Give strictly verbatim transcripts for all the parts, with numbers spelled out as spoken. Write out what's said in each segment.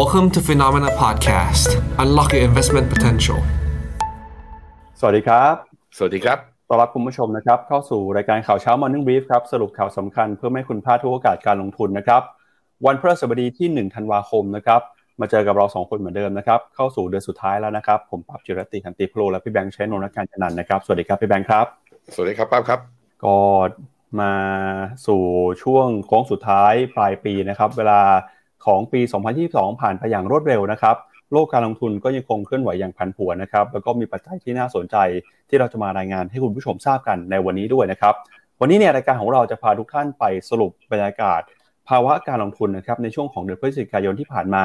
Welcome to Phenomena Podcast. Unlock your investment potential. สวัสดีครับสวัสดีครับต้อนรับคุณผู้ชมนะครับเข้าสู่รายการข่าวเช้า Morning Brief ครับสรุปข่าวสำคัญเพื่อไม่ให้คุณพลาดทุกโอกาสการลงทุนนะครับวันพฤหัสบดีที่หนึ่งธันวาคมนะครับมาเจอกับเราสองคนเหมือนเดิมนะครับเข้าสู่เดือนสุดท้ายแล้วนะครับผมปั๊บจิรติขันติพโลและพี่แบงค์ชัยนนท์การจันทร์นะครับสวัสดีครับพี่แบงค์ครับสวัสดีครับปั๊บครับก็มาสู่ช่วงโค้งสุดท้ายปลายปีนะครับเวลาของปีสองพันยี่สิบสองผ่านไปอย่างรวดเร็วนะครับโลกการลงทุนก็ยังคงเคลื่อนไหวอย่างผันผวนนะครับแล้วก็มีปัจจัยที่น่าสนใจที่เราจะมารายงานให้คุณผู้ชมทราบกันในวันนี้ด้วยนะครับวันนี้เนี่ยรายการของเราจะพาทุกท่านไปสรุปบรรยากาศภาวะการลงทุนนะครับในช่วงของเดือนพฤศจิกายนที่ผ่านมา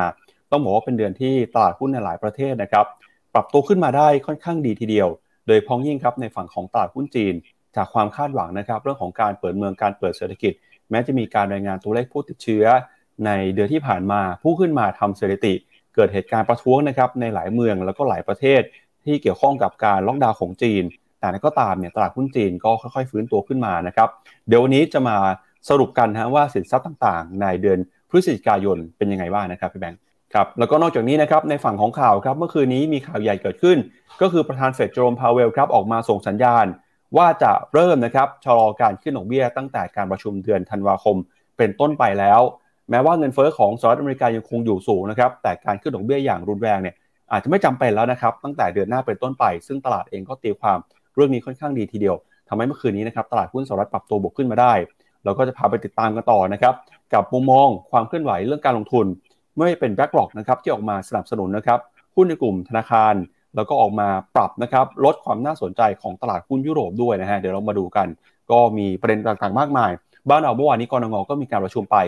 ต้องบอกว่าเป็นเดือนที่ตลาดหุ้นในหลายประเทศนะครับปรับตัวขึ้นมาได้ค่อนข้างดีทีเดียวโดยพ้องยิ่งครับในฝั่งของตลาดหุ้นจีนจากความคาดหวังนะครับเรื่องของการเปิดเมืองการเปิดเศรษฐกิจแม้จะมีการรายงานตัวเลขผู้ติดเชื้อในเดือนที่ผ่านมาผู้ขึ้นมาทำสถิติเกิดเหตุการณ์ประท้วงนะครับในหลายเมืองแล้วก็หลายประเทศที่เกี่ยวข้องกับการล็อกดาวน์ของจีนแต่ก็ตามเนี่ยตลาดหุ้นจีนก็ค่อยๆฟื้นตัวขึ้นมานะครับเดี๋ยววันนี้จะมาสรุปกันฮะว่าสินทรัพย์ต่างๆในเดือนพฤศจิกายนเป็นยังไงบ้างนะครับพี่แบงค์ครับแล้วก็นอกจากนี้นะครับในฝั่งของข่าวครับเมื่อคืนนี้มีข่าวใหญ่เกิดขึ้นก็คือประธานเฟดเจอโรมพาเวลครับออกมาส่งสัญญาณว่าจะเริ่มนะครับชะลอการขึ้นดอกเบี้ยตั้งแต่การประชุมเดือนธันวาคมเป็นต้นไปแล้วแม้ว่าเงินเฟ้อของสหรัฐอเมริกายังคงอยู่สูงนะครับแต่การขึ้นดอกเบี้ยอย่างรุนแรงเนี่ยอาจจะไม่จำเป็นแล้วนะครับตั้งแต่เดือนหน้าเป็นต้นไปซึ่งตลาดเองก็ตีความเรื่องนี้ค่อนข้างดีทีเดียวทำให้เมื่อคืนนี้นะครับตลาดหุ้นสหรัฐปรับตัวบวกขึ้นมาได้เราก็จะพาไปติดตามกันต่อนะครับกับมุมมองความเคลื่อนไหวเรื่องการลงทุนไม่ว่าจะเป็น BlackRock นะครับที่ออกมาสนับสนุนนะครับหุ้นในกลุ่มธนาคารแล้วก็ออกมาปรับนะครับลดความน่าสนใจของตลาดหุ้นยุโรปด้วยนะฮะเดี๋ยวเรามาดูกันก็มีประเด็นต่างๆมากมายบ้านเราเมื่อวานนี้กนงก็มีการประชุมไป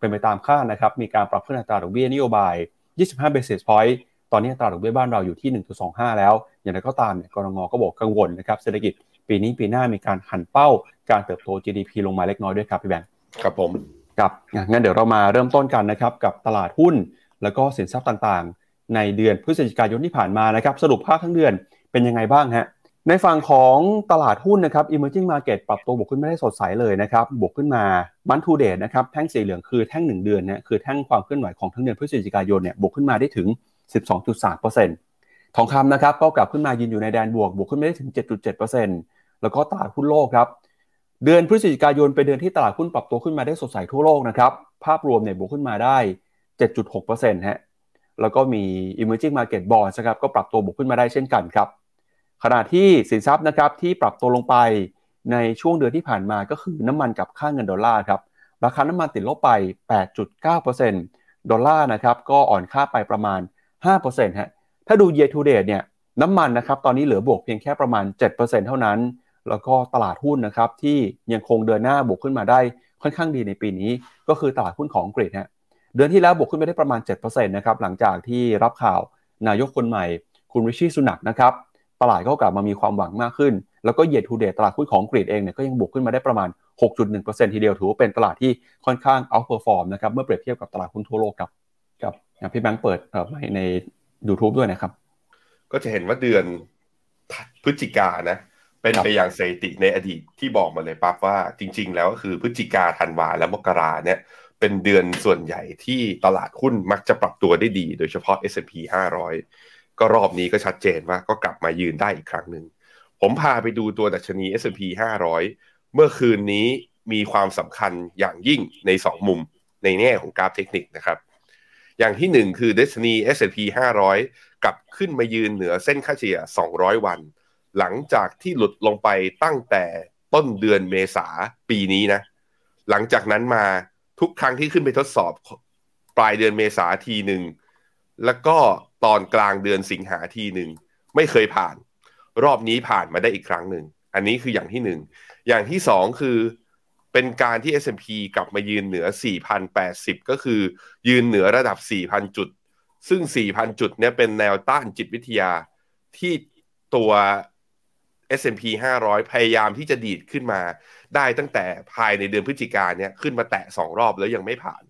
เป็นไปตามคาดนะครับมีการปรับขึ้นอัตราดอกเบี้ยนโยบายยี่สิบห้าเบสิสพอยต์ตอนนี้อัตราดอกเบี้ยบ้านเราอยู่ที่ หนึ่งจุดสองห้า แล้วอย่างไรก็ตามเนี่ยกนงก็บอกกังวลนะครับเศรษฐกิจปีนี้ปีหน้ามีการหันเป้าการเติบโต จี ดี พี ลงมาเล็กน้อยด้วยครับพี่แบงค์ครับผมครับงั้นเดี๋ยวเรามาเริ่มต้นกันนะครับกับตลาดหุ้นแล้วก็สินทรัพย์ต่างๆในเดือนพฤศจิกายนที่ผ่านมานะครับสรุปภาพทั้งเดือนเป็นยังไงบ้างฮะในฝั่งของตลาดหุ้นนะครับ Emerging Market ปรับตัวบวกขึ้นไม่ได้สดใสเลยนะครับบวกขึ้นมา Month to Date นะครับแท่งสีเหลืองคือแท่งหนึ่งเดือนเนี่ยคือแท่งความเคลื่อนไหวของทั้งเดือนพฤศจิกายนเนี่ยบวกขึ้นมาได้ถึง สิบสองจุดสามเปอร์เซ็นต์ ทองคำนะครับก็กลับขึ้นมายืนอยู่ในแดนบวกบวกขึ้นมาได้ถึง เจ็ดจุดเจ็ดเปอร์เซ็นต์ แล้วก็ตลาดหุ้นโลกครับเดือนพฤศจิกายนเป็นเดือนที่ตลาดหุ้นปรับตัวขึ้นมาได้สดใสทั่วโลกนะครับภาพรวมเนี่ยบวกขึ้นมาได้ เจ็ดจุดหกเปอร์เซ็นต์ ฮะแล้วก็มี Emerging Market Bonds นะครับก็ปรับตัวบวกขึ้นมาได้เช่นกันครับขณะที่สินทรัพย์นะครับที่ปรับตัวลงไปในช่วงเดือนที่ผ่านมาก็คือน้ำมันกับค่าเงินดอลลาร์ครับราคาน้ำมันติดลบไป แปดจุดเก้าเปอร์เซ็นต์ ดอลลาร์นะครับก็อ่อนค่าไปประมาณ ห้าเปอร์เซ็นต์ ฮะถ้าดู year to date เนี่ยน้ำมันนะครับตอนนี้เหลือบวกเพียงแค่ประมาณ เจ็ดเปอร์เซ็นต์ เท่านั้นแล้วก็ตลาดหุ้นนะครับที่ยังคงเดินหน้าบวกขึ้นมาได้ค่อนข้างดีในปีนี้ก็คือตลาดหุ้นของอังกฤษฮะเดือนที่แล้วบวกขึ้นไปได้ประมาณ เจ็ดเปอร์เซ็นต์ นะครับหลังจากที่รับข่าวนายกคนใหม่คุณริชีสุนัขนะครับตลาดก็กลับมามีความหวังมากขึ้นแล้วก็ year to date ตลาดหุ้นของอังกฤษเองเนี่ยก็ยังบวกขึ้นมาได้ประมาณ หกจุดหนึ่งเปอร์เซ็นต์ ทีเดียวถือว่าเป็นตลาดที่ค่อนข้าง outperform นะครับเมื่อเปรียบเทียบกับตลาดหุ้นทั่วโลกครับครับพี่แบงค์เปิดเอ่อใน YouTube ด้วยนะครับก็จะเห็นว่าเดือนพฤศจิกายนนะเป็นไปอย่างสถิติในอดีตที่บอกมาเลยปั๊บว่าจริงๆแล้วก็คือพฤศจิกาธันวาและมกราเนี่ยเป็นเดือนส่วนใหญ่ที่ตลาดหุ้นมักจะปรับตัวได้ดีโดยเฉพาะ เอส แอนด์ พี ห้าร้อย ก็รอบนี้ก็ชัดเจนว่าก็กลับมายืนได้อีกครั้งหนึ่งผมพาไปดูตัวดัชนี เอส แอนด์ พี ห้าร้อย เมื่อคืนนี้มีความสำคัญอย่างยิ่งในสองมุมในแง่ของกราฟเทคนิคนะครับอย่างที่หนึ่งคือดัชนี เอส แอนด์ พี ห้าร้อย กลับขึ้นมายืนเหนือเส้นค่าเฉลี่ยสองร้อยวันหลังจากที่หลุดลงไปตั้งแต่ต้นเดือนเมษาปีนี้นะหลังจากนั้นมาทุกครั้งที่ขึ้นไปทดสอบปลายเดือนเมษาทีหนึ่งแล้วก็ตอนกลางเดือนสิงหาทีหนึ่งไม่เคยผ่านรอบนี้ผ่านมาได้อีกครั้งหนึ่งอันนี้คืออย่างที่หนึ่งอย่างที่สองคือเป็นการที่ เอส แอนด์ พี กลับมายืนเหนือ สี่พันแปดสิบ ก็คือยืนเหนือระดับ สี่พันจุดซึ่ง สี่พัน จุดเนี่ยเป็นแนวต้านจิตวิทยาที่ตัว เอส แอนด์ พี ห้าร้อยพยายามที่จะดีดขึ้นมาได้ตั้งแต่ภายในเดือนพฤศจิกายนเนี่ยขึ้นมาแตะสองรอบแล้วยังไม่ผ่าน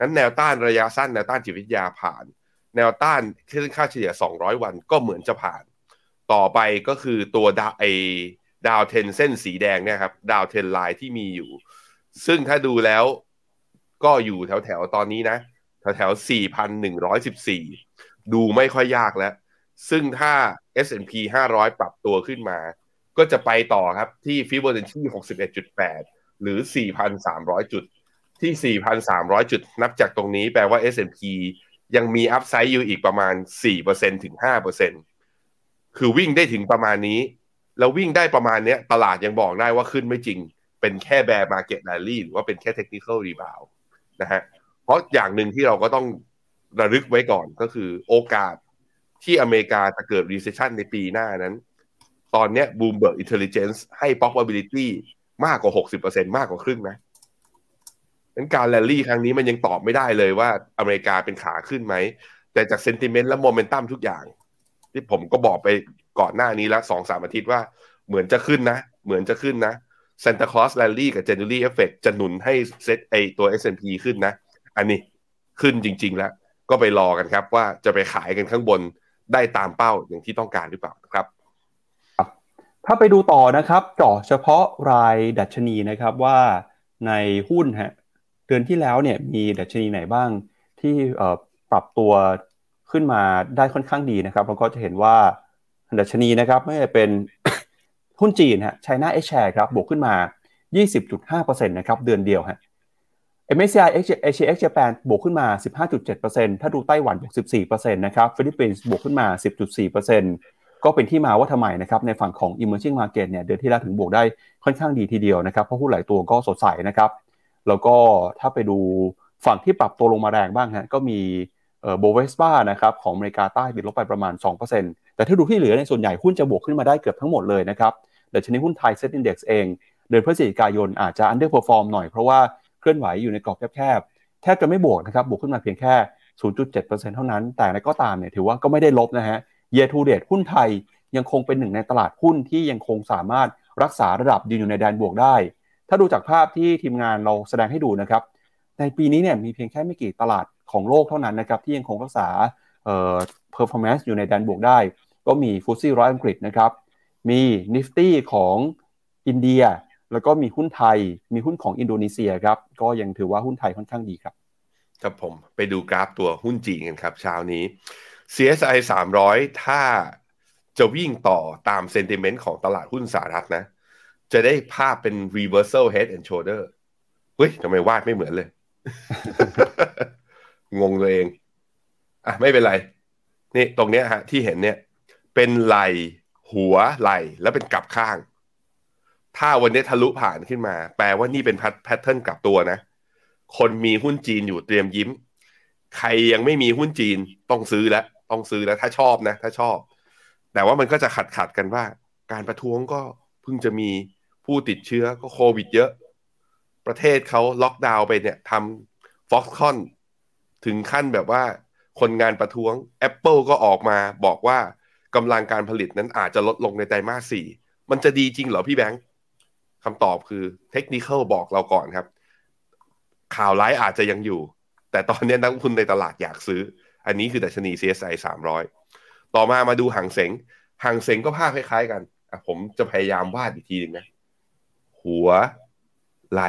นั้นแนวต้านระยะสั้นแนวต้านจิตวิทยาผ่านแนวต้านขึ้นค่าเฉลี่ยสองร้อยวันก็เหมือนจะผ่านต่อไปก็คือตัวไอ้ดาวเทนเส้นสีแดงเนี่ยครับดาวเทนไลน์ที่มีอยู่ซึ่งถ้าดูแล้วก็อยู่แถวๆตอนนี้นะแ แถวๆ สี่พันหนึ่งร้อยสิบสี่ ดูไม่ค่อยยากแล้วซึ่งถ้า เอส แอนด์ พี ห้าร้อย ปรับตัวขึ้นมาก็จะไปต่อครับที่ Fibonacci หกสิบเอ็ดจุดแปด หรือ สี่พันสามร้อย จุดที่ สี่พันสามร้อย จุดนับจากตรงนี้แปลว่า เอส แอนด์ พี ยังมีอัพไซด์อยู่อีกประมาณ สี่เปอร์เซ็นต์ ถึง ห้าเปอร์เซ็นต์ คือวิ่งได้ถึงประมาณนี้แล้ววิ่งได้ประมาณนี้ตลาดยังบอกได้ว่าขึ้นไม่จริงเป็นแค่ Bear Market Rally หรือว่าเป็นแค่ Technical Rebound นะฮะเพราะอย่างหนึ่งที่เราก็ต้องระลึกไว้ก่อนก็คือโอกาสที่อเมริกาจะเกิด Recession ในปีหน้านั้นตอนนี้ Bloomberg Intelligence ให้ probability มากกว่า หกสิบเปอร์เซ็นต์ มากกว่าครึ่งนะนั้นการแรลลี่ครั้งนี้มันยังตอบไม่ได้เลยว่าอเมริกาเป็นขาขึ้นไหมแต่จากเซนติเมนต์และโมเมนตัมทุกอย่างที่ผมก็บอกไปก่อนหน้านี้แล้ว สองถึงสาม อาทิตย์ว่าเหมือนจะขึ้นนะเหมือนจะขึ้นนะ Santa Claus Rally กับ January Effect จะหนุนให้เซตไอ้ตัว เอส แอนด์ พี ขึ้นนะอันนี้ขึ้นจริงๆแล้วก็ไปรอกันครับว่าจะไปขายกันข้างบนได้ตามเป้าอย่างที่ต้องการหรือเปล่าครับถ้าไปดูต่อนะครับเจาะเฉพาะรายดัชนีนะครับว่าในหุ้นฮะเดือนที่แล้วเนี่ยมีดัชนีไหนบ้างที่ปรับตัวขึ้นมาได้ค่อนข้างดีนะครับเราก็จะเห็นว่าดัชนีนะครับไม่ว่าจะเป็น หุ้นจีนฮะ China A-Share ครับบวกขึ้นมา ยี่สิบจุดห้าเปอร์เซ็นต์ นะครับเดือนเดียวฮะ เอ็ม เอส ซี ไอ Asia Japan บวกขึ้นมา สิบห้าจุดเจ็ดเปอร์เซ็นต์ ถ้าดูไต้หวันบวก สิบสี่เปอร์เซ็นต์ นะครับฟิลิปปินส์บวกขึ้นมา สิบจุดสี่เปอร์เซ็นต์ ก็เป็นที่มาว่าทำไมนะครับในฝั่งของ Emerging Market เนี่ยเดือนที่แล้วถึงบวกได้ค่อนข้างดีทีเดียวนะครับเพราะหุ้นหลายตัวก็สดใสนะครับแล้วก็ถ้าไปดูฝั่งที่ปรับตัวลงมาแรงบ้างฮะก็มีเอ่อ Bovespa นะครับของอเมริกาใต้ติดลบไปประมาณ สองเปอร์เซ็นต์ แต่ถ้าดูที่เหลือในส่วนใหญ่หุ้นจะบวกขึ้นมาได้เกือบทั้งหมดเลยนะครับดัชนีหุ้นไทย เซ็ต Index เองเดือนพฤศจิกายนอาจจะ Underperform หน่อยเพราะว่าเคลื่อนไหวอยู่ในกรอบแคบๆแทบจะไม่บวกนะครับบวกขึ้นมาเพียงแค่ ศูนย์จุดเจ็ดเปอร์เซ็นต์ เท่านั้นแต่ก็ตามเนี่ยถือว่าก็ไม่ได้ลบนะฮะ Year to date หุ้นไทยยังคงเป็นหนึ่งในตลาดหุ้นที่ยังคงสามารถรักษาระดับยืนอยู่ในแดนบวกได้ถ้าดูจากภาพที่ทีมงานเราแสดงให้ดูนะครับในปีนี้เนี่ยมีเพียงแค่ไม่กี่ตลาดของโลกเท่านั้นนะครับที่ยังคงรักษาเอ่อ performance อยู่ในแดนบวกได้ก็มี เอฟ ที เอส อี หนึ่งร้อยอังกฤษนะครับมี Nifty ของอินเดียแล้วก็มีหุ้นไทยมีหุ้นของอินโดนีเซียครับก็ยังถือว่าหุ้นไทยค่อนข้างดีครับครับผมไปดูกราฟตัวหุ้นจีนกันครับเช้านี้ ซี เอส ไอ สามร้อยถ้าจะวิ่งต่อตาม sentiment ของตลาดหุ้นสหรัฐนะจะได้ภาพเป็น reversal head and shoulder เฮ้ยทำไมวาดไม่เหมือนเลย งงตัวเองอ่ะไม่เป็นไรนี่ตรงเนี้ยฮะที่เห็นเนี่ยเป็นไหล่หัวไหล่แล้วเป็นกลับข้างถ้าวันนี้ทะลุผ่านขึ้นมาแปลว่านี่เป็นแพทเทิร์นกลับตัวนะคนมีหุ้นจีนอยู่เตรียมยิ้มใครยังไม่มีหุ้นจีนต้องซื้อแล้วต้องซื้อแล้วถ้าชอบนะถ้าชอบแต่ว่ามันก็จะขัดขัดกันว่าการประท้วงก็เพิ่งจะมีผู้ติดเชื้อก็โควิดเยอะประเทศเขาล็อกดาวน์ไปเนี่ยทำฟ็อกคอนถึงขั้นแบบว่าคนงานประท้วง Apple ก็ออกมาบอกว่ากำลังการผลิตนั้นอาจจะลดลงในไตรมาสสี่มันจะดีจริงเหรอพี่แบงค์คำตอบคือเทคนิคอลบอกเราก่อนครับข่าวร้ายอาจจะยังอยู่แต่ตอนนี้นักลงทุนในตลาดอยากซื้ออันนี้คือดัชนี ซี เอส ไอ สามร้อยต่อมามาดูหางเส็งหางเส็งก็ภาพคล้ายๆกันผมจะพยายามวาดอีกทีหนึ่งนะหัวไหล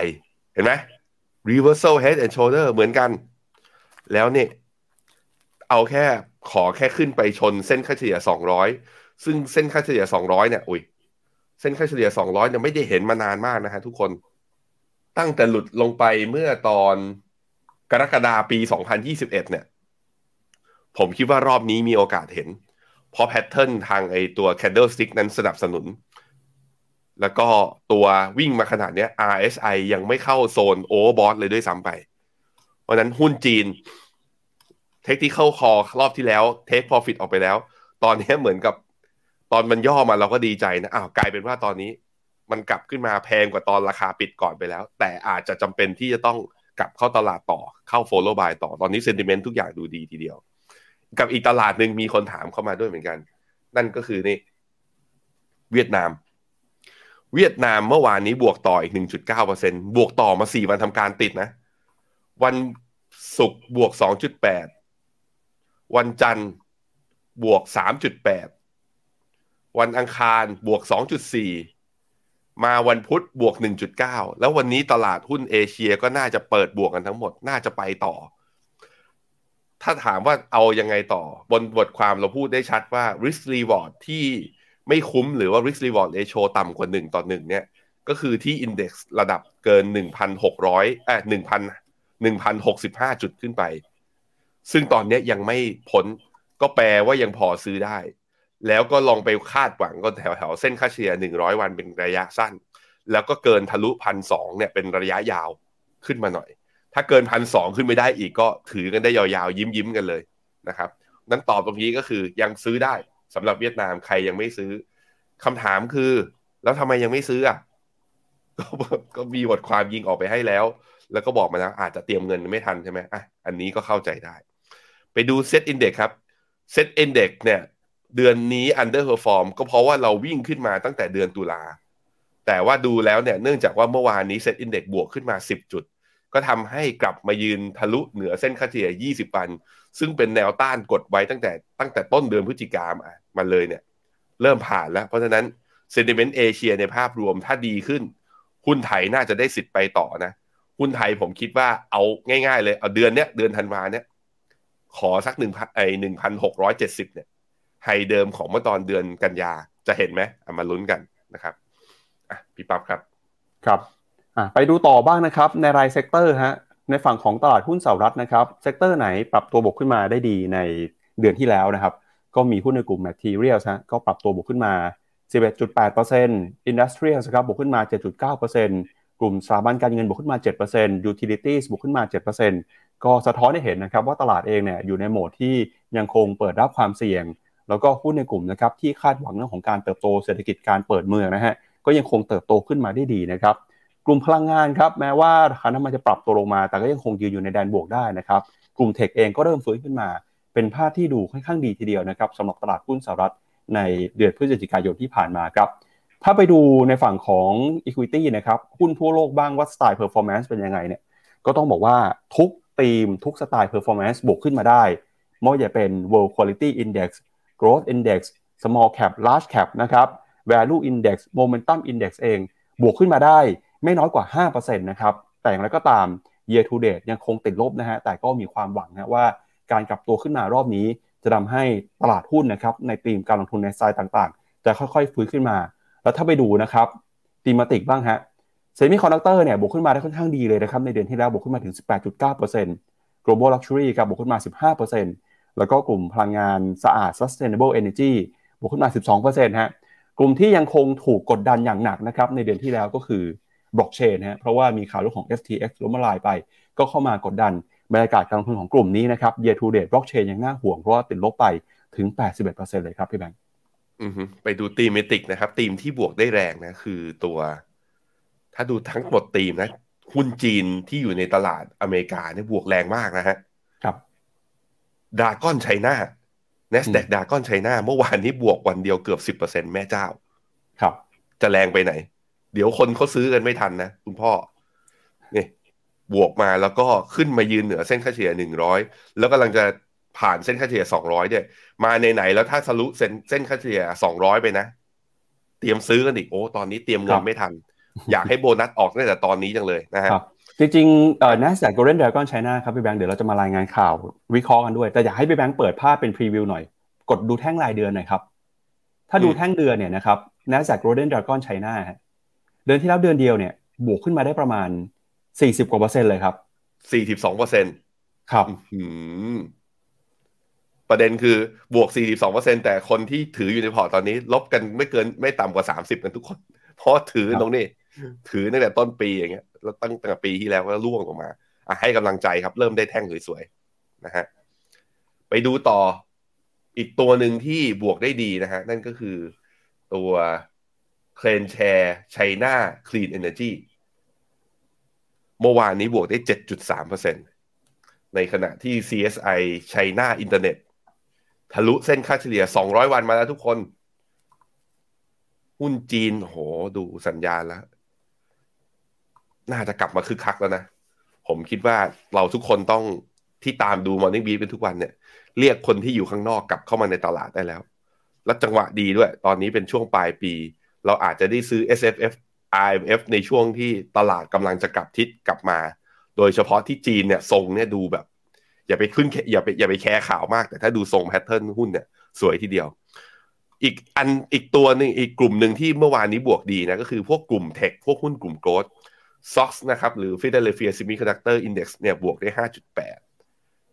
เห็นไหม reversal head and shoulder เหมือนกันแล้วเนี่ยเอาแค่ขอแค่ขึ้นไปชนเส้นค่าเฉลี่ยสองร้อยซึ่งเส้นค่าเฉลี่ยสองร้อยเนี่ยอุ้ยเส้นค่าเฉลี่ยสองร้อยเนี่ยไม่ได้เห็นมานานมากนะฮะทุกคนตั้งแต่หลุดลงไปเมื่อตอนกรกฎาคมปีสองพันยี่สิบเอ็ดเนี่ยผมคิดว่ารอบนี้มีโอกาสเห็นเพราะแพทเทิร์นทางไอตัว Candlestick นั้นสนับสนุนแล้วก็ตัววิ่งมาขนาดนี้ อาร์ เอส ไอ ยังไม่เข้าโซน Overbought เลยด้วยซ้ำไปเพราะนั้นหุ้นจีน Technical Call รอบที่แล้ว Take Profit ออกไปแล้วตอนนี้เหมือนกับตอนมันย่อมาเราก็ดีใจนะอ้าวกลายเป็นว่าตอนนี้มันกลับขึ้นมาแพงกว่าตอนราคาปิดก่อนไปแล้วแต่อาจจะจำเป็นที่จะต้องกลับเข้าตลาดต่อเข้า Follow Buy ต่อตอนนี้ Sentiment ทุกอย่างดูดีทีเดียวกับอีกตลาดหนึ่งมีคนถามเข้ามาด้วยเหมือนกันนั่นก็คือนี่เวียดนามเวียดนามเมื่อวานนี้บวกต่ออีก หนึ่งจุดเก้าเปอร์เซ็นต์ บวกต่อมาสี่วันทำการติดนะวันศุกร์บวก สองจุดแปด วันจันทร์บวก สามจุดแปด วันอังคารบวก สองจุดสี่ มาวันพุธบวก หนึ่งจุดเก้า แล้ววันนี้ตลาดหุ้นเอเชียก็น่าจะเปิดบวกกันทั้งหมดน่าจะไปต่อ ถ้าถามว่าเอายังไงต่อบนบทความเราพูดได้ชัดว่า risk reward ที่ไม่คุ้มหรือว่า risk reward ratio ต่ำกว่าหนึ่งต่อหนึ่งเนี่ยก็คือที่ index ระดับเกิน หนึ่งพันหกร้อย เอ่อ หนึ่งพัน หนึ่งพันหกสิบห้า จุดขึ้นไปซึ่งตอนนี้ยังไม่พ้นก็แปลว่ายังพอซื้อได้แล้วก็ลองไปคาดหวังก็แถวๆเส้นค่าเฉลี่ยหนึ่งร้อยวันเป็นระยะสั้นแล้วก็เกินทะลุ หนึ่งพันสองร้อย เนี่ยเป็นระยะยาวขึ้นมาหน่อยถ้าเกิน หนึ่งพันสองร้อย ขึ้นไม่ได้อีกก็ถือกันได้ยาวๆยิ้มๆกันเลยนะครับนั้นตอบตรงนี้ก็คือยังซื้อได้สำหรับเวียดนามใครยังไม่ซื้อคำถามคือแล้วทำไมยังไม่ซื้ออ่ะก็มีบทความยิงออกไปให้แล้วแล้วก็บอกมาแล้วอาจจะเตรียมเงินไม่ทันใช่ไหมอ่ะอันนี้ก็เข้าใจได้ไปดู เซ็ต Index ครับ เซ็ต Index เนี่ยเดือนนี้ underperform ก็เพราะว่าเราวิ่งขึ้นมาตั้งแต่เดือนตุลาแต่ว่าดูแล้วเนี่ยเนื่องจากว่าเมื่อวานนี้ เซ็ต Index บวกขึ้นมาสิบจุดก็ทำให้กลับมายืนทะลุเหนือเส้นค่าเฉลี่ยยี่สิบวันซึ่งเป็นแนวต้านกดไว้ตั้งแต่ตั้งแต่ต้นเดือนพฤศจิกายนมาเลยเนี่ยเริ่มผ่านแล้วเพราะฉะนั้น sentiment เอเชียในภาพรวมถ้าดีขึ้นหุ้นไทยน่าจะได้สิทธิ์ไปต่อนะหุ้นไทยผมคิดว่าเอาง่ายๆเลยเอาเดือนเนี้ยเดือนธันวาเนี่ยขอสักหนึ่งพันไอ้หนึ่งพันหกร้อยเจ็ดสิบเนี่ยไฮเดิมของเมื่อตอนเดือนกันยาจะเห็นไหมเอามาลุ้นกันนะครับอ่ะพี่ปั๊บครับครับไปดูต่อบ้างนะครับในรายเซกเตอร์ฮะในฝั่งของตลาดหุ้นสหรัฐนะครับเซกเตอร์ไหนปรับตัวบวกขึ้นมาได้ดีในเดือนที่แล้วนะครับก็มีหุ้นในกลุ่ม Materials ฮะก็ปรับตัวบวกขึ้นมา สิบเอ็ดจุดแปดเปอร์เซ็นต์ Industrials ครับบวกขึ้นมา เจ็ดจุดเก้าเปอร์เซ็นต์ กลุ่มสถาบันการเงินบวกขึ้นมา เจ็ดเปอร์เซ็นต์ Utilities บวกขึ้นมา เจ็ดเปอร์เซ็นต์ ก็สะท้อนให้เห็นนะครับว่าตลาดเองเนี่ยอยู่ในโหมดที่ยังคงเปิดรับความเสี่ยงแล้วก็หุ้นในกลุ่มนะครับที่คาดหวังเรื่องของการเติบโตเศรษฐกิจการเปิดเมืองนะฮะก็ยังคงเติบโตขึ้นมาได้ดีนะครับกลุ่มพลังงานครับแม้ว่าราคาน้ำมันจะปรับตัวลงมาแต่ก็ยังคงยืนอยู่ในแดนบวกได้นะครับกลุ่มเทคเองก็เริ่มฟื้นขึ้นมาเป็นภาพที่ดูค่อนข้างดีทีเดียวนะครับสำหรับตลาดหุ้นสหรัฐในเดือนพฤศจิกายนที่ผ่านมาครับถ้าไปดูในฝั่งของ Equity นะครับหุ้นทั่วโลกบ้างว่าสไตล์ Performance เป็นยังไงเนี่ยก็ต้องบอกว่าทุกธีมทุกสไตล์ Performance บวกขึ้นมาได้ไม่ว่าจะเป็น World Quality Index Growth Index Small Cap Large Cap นะครับ Value Index Momentum Index เองบวกขึ้นมาได้ไม่น้อยกว่า ห้าเปอร์เซ็นต์ นะครับแต่อย่างไรก็ตาม year to date ยังคงติดลบนะฮะแต่ก็มีความหวังนะว่าการกลับตัวขึ้นมารอบนี้จะทำให้ตลาดหุ้นนะครับในธีมการลงทุนในสายต่างๆจะค่อยๆฟื้นขึ้นมาแล้วถ้าไปดูนะครับธีมติกบ้างฮะ Semiconductor เนี่ยบวกขึ้นมาได้ค่อนข้างดีเลยนะครับในเดือนที่แล้วบวกขึ้นมาถึง สิบแปดจุดเก้าเปอร์เซ็นต์ Global Luxury ครับบวกขึ้นมา สิบห้าเปอร์เซ็นต์ แล้วก็กลุ่มพลังงานสะอาด Sustainable Energy บวกขึ้นมา สิบสองเปอร์เซ็นต์ ฮะกลุ่มที่ยังคงถูกกดดันอย่างหนักนะครับในเดือนที่แล้วก็คือบล็อกเชนฮะเพราะว่ามีข่าวเรื่องของ เอฟ ที เอ็กซ์ ล้มละลายไปก็เข้ามากดดันบรรยากาศการลงทุนของกลุ่มนี้นะครับ year to date บล็อกเชนยังน่าห่วงเพราะว่าติดลบไปถึง แปดสิบเอ็ดเปอร์เซ็นต์ เลยครับพี่แบงค์อือฮึไปดูธีมเมติกนะครับธีมที่บวกได้แรงนะคือตัวถ้าดูทั้งหมดธีมนะหุ้นจีนที่อยู่ในตลาดอเมริกาเนี่ยบวกแรงมากนะฮะครับ Dragon China Nasdaq Dragon China เมื่อวานนี้บวกวันเดียวเกือบ สิบเปอร์เซ็นต์ แม่เจ้าครับจะแรงไปไหนเดี๋ยวคนเขาซื้อกันไม่ทันนะคุณพ่อนี่บวกมาแล้วก็ขึ้นมายืนเหนือเส้นค่าเฉลี่ยหนึ่งร้อยแล้วกำลังจะผ่านเส้นค่าเฉลี่ยสองร้อยด้วยมาในไหนแล้วถ้าทะลุเส้นเส้นค่าเฉลี่ยสองร้อยไปนะเตรียมซื้อกันอีกโอ้ตอนนี้เตรียมเงินไม่ทันอยากให้โบนัสออกตั้งแต่ตอนนี้จังเลยนะฮะจริงๆเอ่อ Nasdaq Golden Dragon China ครับพี่แบงค์เดี๋ยวเราจะมารายงานข่าววิเคราะห์กันด้วยแต่อยากให้พี่แบงค์เปิดภาพเป็นพรีวิวหน่อยกดดูแท่งรายเดือนหน่อยครับถ้าดูแท่งเดือนเนี่ยนะครับ Nasdaq Golden Dragon Chinaเดือนที่แล้วเดือนเดียวเนี่ยบวกขึ้นมาได้ประมาณสี่สิบกว่าเปอร์เซ็นต์เลยครับ สี่สิบสองเปอร์เซ็นต์ ครับอืมประเด็นคือบวก สี่สิบสองเปอร์เซ็นต์ แต่คนที่ถืออยู่ในพอร์ตตอนนี้ลบกันไม่เกินไม่ต่ำกว่าสามสิบกันทุกคนเพราะถือตรงนี้ถือตั้งแต่ต้นปีอย่างเงี้ยแล้วตั้งแต่ปีที่แล้วก็ร่วงลงมาอ่ะให้กำลังใจครับเริ่มได้แท่งสวยๆนะฮะไปดูต่ออีกตัวนึงที่บวกได้ดีนะฮะนั่นก็คือตัวเครนแชร์ไชน่าคลีนเอเนอร์จีเมื่อวานนี้บวกได้ เจ็ดจุดสามเปอร์เซ็นต์ ในขณะที่ ซี เอส ไอ China Internet ทะลุเส้นค่าเฉลี่ยสองร้อยวันมาแล้วทุกคนหุ้นจีนโหดูสัญญาณแล้วน่าจะกลับมาคึกคักแล้วนะผมคิดว่าเราทุกคนต้องที่ตามดู Morning Brief เป็นทุกวันเนี่ยเรียกคนที่อยู่ข้างนอกกลับเข้ามาในตลาดได้แล้วและจังหวะดีด้วยตอนนี้เป็นช่วงปลายปีเราอาจจะได้ซื้อ เอส เอฟ เอฟ อาร์ เอ็ม เอฟ ในช่วงที่ตลาดกำลังจะกลับทิศกลับมาโดยเฉพาะที่จีนเนี่ยทรงเนี่ยดูแบบ อย่าไปขึ้นอย่าไปอย่าไปแคร์ข่าวมากแต่ถ้าดูทรงแพทเทิร์นหุ้นเนี่ยสวยทีเดียวอีกอันอีกตัวนึงอีกกลุ่มนึงที่เมื่อวานนี้บวกดีนะก็คือพวกกลุ่มเทคพวกหุ้นกลุ่มโกลด์ซ็อกซ์นะครับหรือ Philadelphia Semiconductor Index เนี่ยบวกได้ ห้าจุดแปด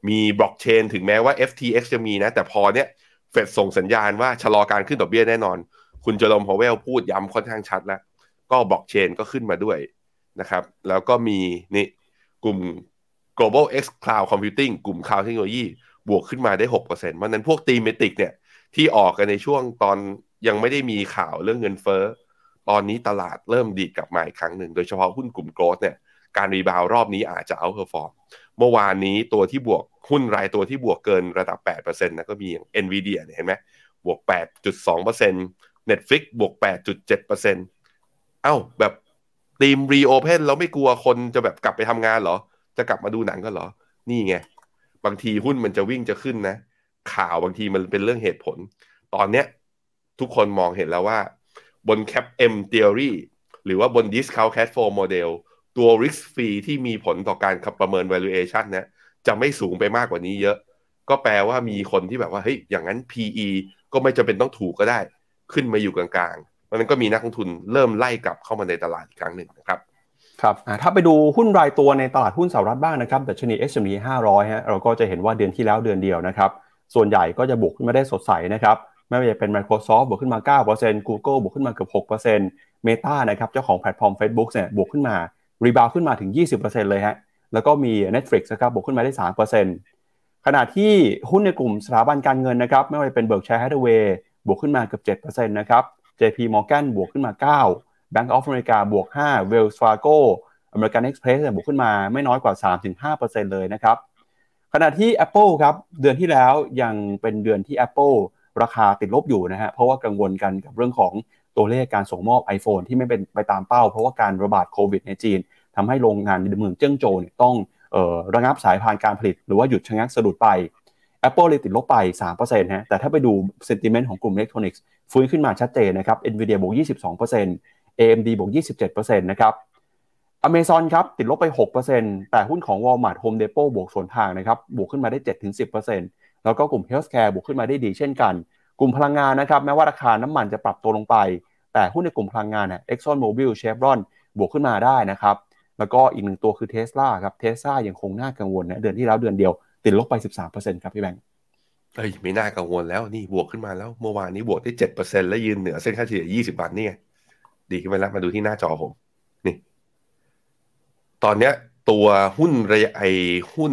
มีบล็อกเชนถึงแม้ว่า เอฟ ที เอ็กซ์ จะมีนะแต่พอเนี่ยเฟดส่งสัญญาณว่าชะลอการขึ้นดอกเบี้ยแน่นอนคุณเจอโรม พาวเวลพูดย้ำค่อนข้างชัดแล้วก็บล็อกเชนก็ขึ้นมาด้วยนะครับแล้วก็มีนี่กลุ่ม Global X Cloud Computing กลุ่ม Cloud Technology บวกขึ้นมาได้ หกเปอร์เซ็นต์ เพราะนั้นพวก Thematic เนี่ยที่ออกกันในช่วงตอนยังไม่ได้มีข่าวเรื่องเงินเฟ้อตอนนี้ตลาดเริ่มดีดกลับมาอีกครั้งหนึ่งโดยเฉพาะหุ้นกลุ่มโกลด์เนี่ยการรีบาวด์รอบนี้อาจจะเอาท์เพอร์ฟอร์มเมื่อวานนี้ตัวที่บวกหุ้นรายตัวที่บวกเกินระดับ แปดเปอร์เซ็นต์ นะก็มีอย่าง Nvidia เนี่ยเห็นไหมบวก แปดจุดสองเปอร์เซ็นต์ Netflix บวก แปดจุดเจ็ดเปอร์เซ็นต์ เอ้าแบบทีมรีโอเพนแล้วไม่กลัวคนจะแบบกลับไปทำงานเหรอจะกลับมาดูหนังกันเหรอนี่ไงบางทีหุ้นมันจะวิ่งจะขึ้นนะข่าวบางทีมันเป็นเรื่องเหตุผลตอนเนี้ยทุกคนมองเห็นแล้วว่าบน Cap M Theory หรือว่าบน Discount Cash Flow Model ตัว Risk Free ที่มีผลต่อการประเมิน Valuation นะจะไม่สูงไปมากกว่านี้เยอะก็แปลว่ามีคนที่แบบว่าเฮ้ยอย่างนั้น พี อี ก็ไม่จำเป็นต้องถูกก็ได้ขึ้นมาอยู่กลางๆเพราะนั้นก็มีนักลงทุนเริ่มไล่กลับเข้ามาในตลาดอีกครั้งหนึ่งนะครับครับถ้าไปดูหุ้นรายตัวในตลาดหุ้นสหรัฐบ้างนะครับดัชนี เอส แอนด์ พี ห้าร้อยฮะเราก็จะเห็นว่าเดือนที่แล้วเดือนเดียวนะครับส่วนใหญ่ก็จะบวกขึ้นมาได้สดใสนะครับไม่ว่าจะเป็น Microsoft บวกขึ้นมา เก้าเปอร์เซ็นต์ Google บวกขึ้นมาเกือบ หกเปอร์เซ็นต์ Meta นะครับเจ้าของแพลตฟอร์ม Facebook เนี่ยบวกขึ้นมารีบาวขึ้นมาถึง ยี่สิบเปอร์เซ็นต์ เลยฮะแล้วก็มี Netflix นะครับบวกขึ้นมาได้ สามเปอร์เซ็นต์ ขณะที่หุ้นในกลุ่มสถาบันการเงินนะครับไม่ว่าจะเป็น Berkshire Hathaway บวกขึ้นมาเกือบ เจ็ดเปอร์เซ็นต์ นะครับ เจ พี Morgan บวกขึ้นมา เก้า Bank of America บวก ห้า Wells Fargo American Express บวกขึ้นมาไม่น้อยกว่า สามถึงห้าเปอร์เซ็นต์ เลยนะครับขณะที่ Apple ครับเดือนที่แล้วยังเป็นเดือนที่ Appleราคาติดลบอยู่นะฮะเพราะว่ากังวลกันกับเรื่องของตัวเลขการส่งมอบ iPhone ที่ไม่เป็นไปตามเป้าเพราะว่าการระบาดโควิดในจีนทำให้โรงงานในเมืองเจิ้งโจวเนี่ยต้องเอ่อระงับสายพานการผลิตหรือว่าหยุดชะงักสะดุดไป Apple เลยติดลบไป สามเปอร์เซ็นต์ ฮะแต่ถ้าไปดู sentiment ของกลุ่ม Electronics ฟื้นขึ้นมาชัดเจนนะครับ Nvidia บวก ยี่สิบสองเปอร์เซ็นต์ เอ เอ็ม ดี บวก ยี่สิบเจ็ดเปอร์เซ็นต์ นะครับ Amazon ครับติดลบไป หกเปอร์เซ็นต์ แต่หุ้นของ Walmart Home Depot บวกสวนทางนะครับบวกขึ้นมาได้ เจ็ดถึงสิบเปอร์เซ็นต์แล้วก็กลุ่ม Healthcare บวกขึ้นมาได้ดีเช่นกันกลุ่มพลังงานนะครับแม้ว่าราคาน้ำมันจะปรับตัวลงไปแต่หุ้นในกลุ่มพลังงานเนี่ย Exxon Mobil Chevron บวกขึ้นมาได้นะครับแล้วก็อีกหนึ่งตัวคือ Tesla ครับ Tesla ยังคงน่ากังวลนะเดือนที่แล้วเดือนเดียวติดลบไป สิบสามเปอร์เซ็นต์ ครับพี่แบงค์เอ้ยไม่น่ากังวลแล้วนี่บวกขึ้นมาแล้วเมื่อวานนี้บวกได้ เจ็ดเปอร์เซ็นต์ และยืนเหนือเส้นค่าเฉลี่ยยี่สิบวันนี่ไงดีขึ้นมาแล้วมาดูที่หน้าจอผมนี่ตอนเนี้ยตัวหุ้นไอ้หุ้น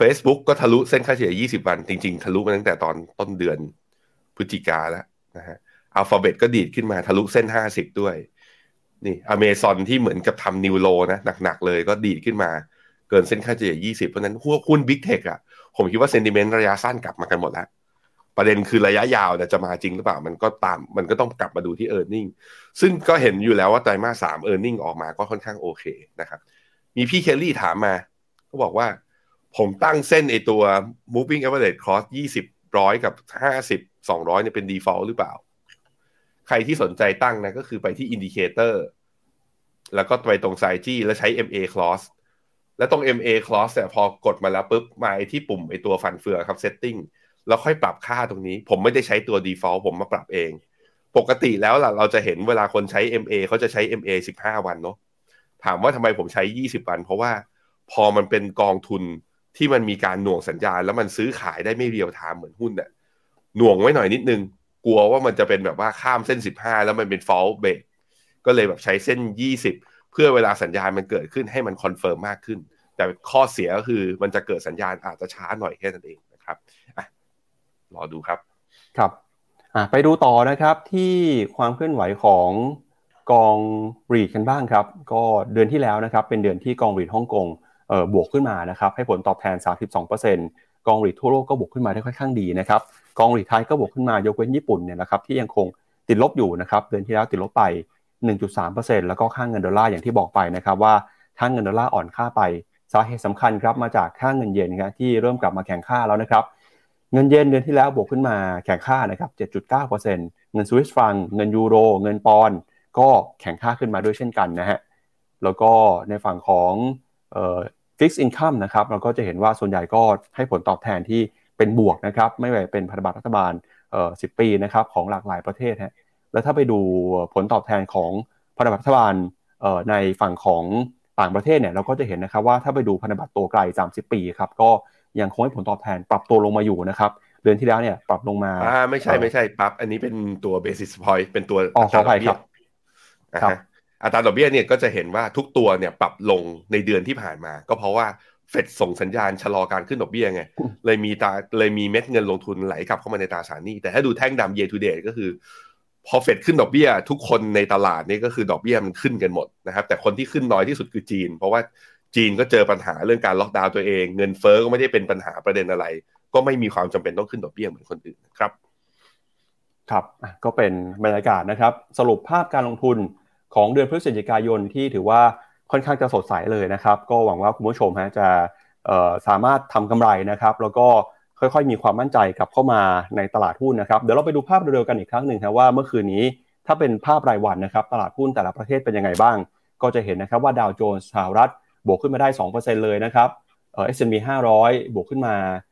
Facebook ก็ทะลุเส้นค่าเฉลี่ยยี่สิบวันจริงๆทะลุมาตั้งแต่ตอนต้นเดือนพฤศจิกาแล้วนะฮะ Alphabet ก็ดีดขึ้นมาทะลุเส้นห้าสิบด้วยนี่ Amazon ที่เหมือนกับทำนิวโลนะหนักๆเลยก็ดีดขึ้นมาเกินเส้นค่าเฉลี่ยยี่สิบเพราะนั้นพวกหุ้น Big Tech อ่ะผมคิดว่า sentiment ระยะสั้นกลับมากันหมดแล้วประเด็นคือระยะยาวจะมาจริงหรือเปล่ามันก็ตามมันก็ต้องกลับมาดูที่ earning ซึ่งก็เห็นอยู่แล้วว่าไตรมาสสาม earning ออกมาก็ค่อนข้างโอเคนะครับมีพี่เคลลี่ถามมาก็บอกว่าผมตั้งเส้นไอตัว moving average cross ยี่สิบ หนึ่งร้อยกับห้าสิบ สองร้อยเนี่ยเป็น default หรือเปล่าใครที่สนใจตั้งนะก็คือไปที่ indicator แล้วก็ไปตรง size จี้แล้วใช้ เอ็ม เอ cross แล้วตรง เอ็ม เอ cross เนี่ยพอกดมาแล้วปุ๊บมาไอที่ปุ่มไอตัวฟันเฟืองครับ setting แล้วค่อยปรับค่าตรงนี้ผมไม่ได้ใช้ตัว default ผมมาปรับเองปกติแล้วล่ะเราจะเห็นเวลาคนใช้ เอ็ม เอ เขาจะใช้ เอ็ม เอ สิบห้าวันเนาะถามว่าทำไมผมใช้ยี่สิบวันเพราะว่าพอมันเป็นกองทุนที่มันมีการหน่วงสัญญาณแล้วมันซื้อขายได้ไม่เรียลไทม์เหมือนหุ้นน่ะหน่วงไว้หน่อยนิดนึงกลัวว่ามันจะเป็นแบบว่าข้ามเส้นสิบห้าแล้วมันเป็น false break ก็เลยแบบใช้เส้นยี่สิบเพื่อเวลาสัญญาณมันเกิดขึ้นให้มันคอนเฟิร์มมากขึ้นแต่ข้อเสียก็คือมันจะเกิดสัญญาณอาจจะช้าหน่อยแค่นั้นเองนะครับอ่ะรอดูครับครับอ่ะไปดูต่อนะครับที่ความเคลื่อนไหวของกองรีทกันบ้างครับก็เดือนที่แล้วนะครับเป็นเดือนที่กองรีทฮ่องกงเอ่อบวกขึ้นมานะครับให้ผลตอบแทน สามสิบสองเปอร์เซ็นต์ กองรีททั่วโลกก็บวกขึ้นมาได้ค่อนข้างดีนะครับกองรีทไทยก็บวกขึ้นมายกเว้นญี่ปุ่นเนี่ยนะครับที่ยังคงติดลบอยู่นะครับเดือนที่แล้วติดลบไป หนึ่งจุดสามเปอร์เซ็นต์ แล้วก็ค่าเงินดอลลาร์อย่างที่บอกไปนะครับว่าค่าเงินดอลลาร์อ่อนค่าไปสาเหตุสำคัญครับมาจากค่าเงินเยนนะที่เริ่มกลับมาแข็งค่าแล้วนะครับเงินเยนเดือนที่แล้วบวกขึ้นมาแข็งค่านะครับ เจ็ดจุดเก้าเปอร์เซ็นต์ เงินสวิสฟรังเงินยูโรเงินปอนด์ก็แข็งค่าขึ้นมาด้วยเช่นกันนะฮะแล้วก็ในฝั่งของเอ่อ Fixed Income นะครับเราก็จะเห็นว่าส่วนใหญ่ก็ให้ผลตอบแทนที่เป็นบวกนะครับไม่ว่าเป็นพันธบัตรรัฐบาลเอ่อสิบปีนะครับของหลากหลายประเทศฮะแล้วถ้าไปดูผลตอบแทนของพันธบัตรรัฐบาลเอ่อในฝั่งของต่างประเทศเนี่ยเราก็จะเห็นนะครับว่าถ้าไปดูพันธบัตรตัวไกลสามสิบปีครับก็ยังคงให้ผลตอบแทนปรับตัวลงมาอยู่นะครับเดือนที่แล้วเนี่ยปรับลงมาอ่าไม่ใช่ไม่ใช่ปรับอันนี้เป็นตัว basis point เป็นตัวอัตราดอกเบี้ยครับอัตราดอกเบี้ยเนี่ยก็จะเห็นว่าทุกตัวเนี่ยปรับลงในเดือนที่ผ่านมาก็เพราะว่าเฟดส่งสัญญาณชะลอการขึ้นดอกเบี้ยไงเลยมีตาเลยมีเม็ดเงินลงทุนไหลกลับเข้ามาในตราสารหนี้แต่ถ้าดูแท่งดำ year to date ก็คือพอเฟดขึ้นดอกเบี้ยทุกคนในตลาดนี่ก็คือดอกเบี้ยมันขึ้นกันหมดนะครับแต่คนที่ขึ้นน้อยที่สุดคือจีนเพราะว่าจีนก็เจอปัญหาเรื่องการล็อกดาวน์ตัวเองเงินเฟ้อก็ไม่ได้เป็นปัญหาประเด็นอะไรก็ไม่มีความจำเป็นต้องขึ้นดอกเบี้ยเหมือนคนอื่นครับครับก็เป็นบรรยากาศนะครับสรุปภาพการลงทุนของเดือนพฤศจิกายนที่ถือว่าค่อนข้างจะสดใสเลยนะครับก็หวังว่าคุณผู้ชมฮะจะสามารถทำกำไรนะครับแล้วก็ค่อยๆมีความมั่นใจกลับเข้ามาในตลาดหุ้นนะครับเดี๋ยวเราไปดูภาพเร็วๆกันอีกครั้งหนึ่งครับว่าเมื่อคืนนี้ถ้าเป็นภาพรายวันนะครับตลาดหุ้นแต่ละประเทศเป็นยังไงบ้างก็จะเห็นนะครับว่าดาวโจนส์สหรัฐบวกขึ้นมาได้ สองเปอร์เซ็นต์ เลยนะครับเอ่อ เอส แอนด์ พี ห้าร้อยบวกขึ้นมา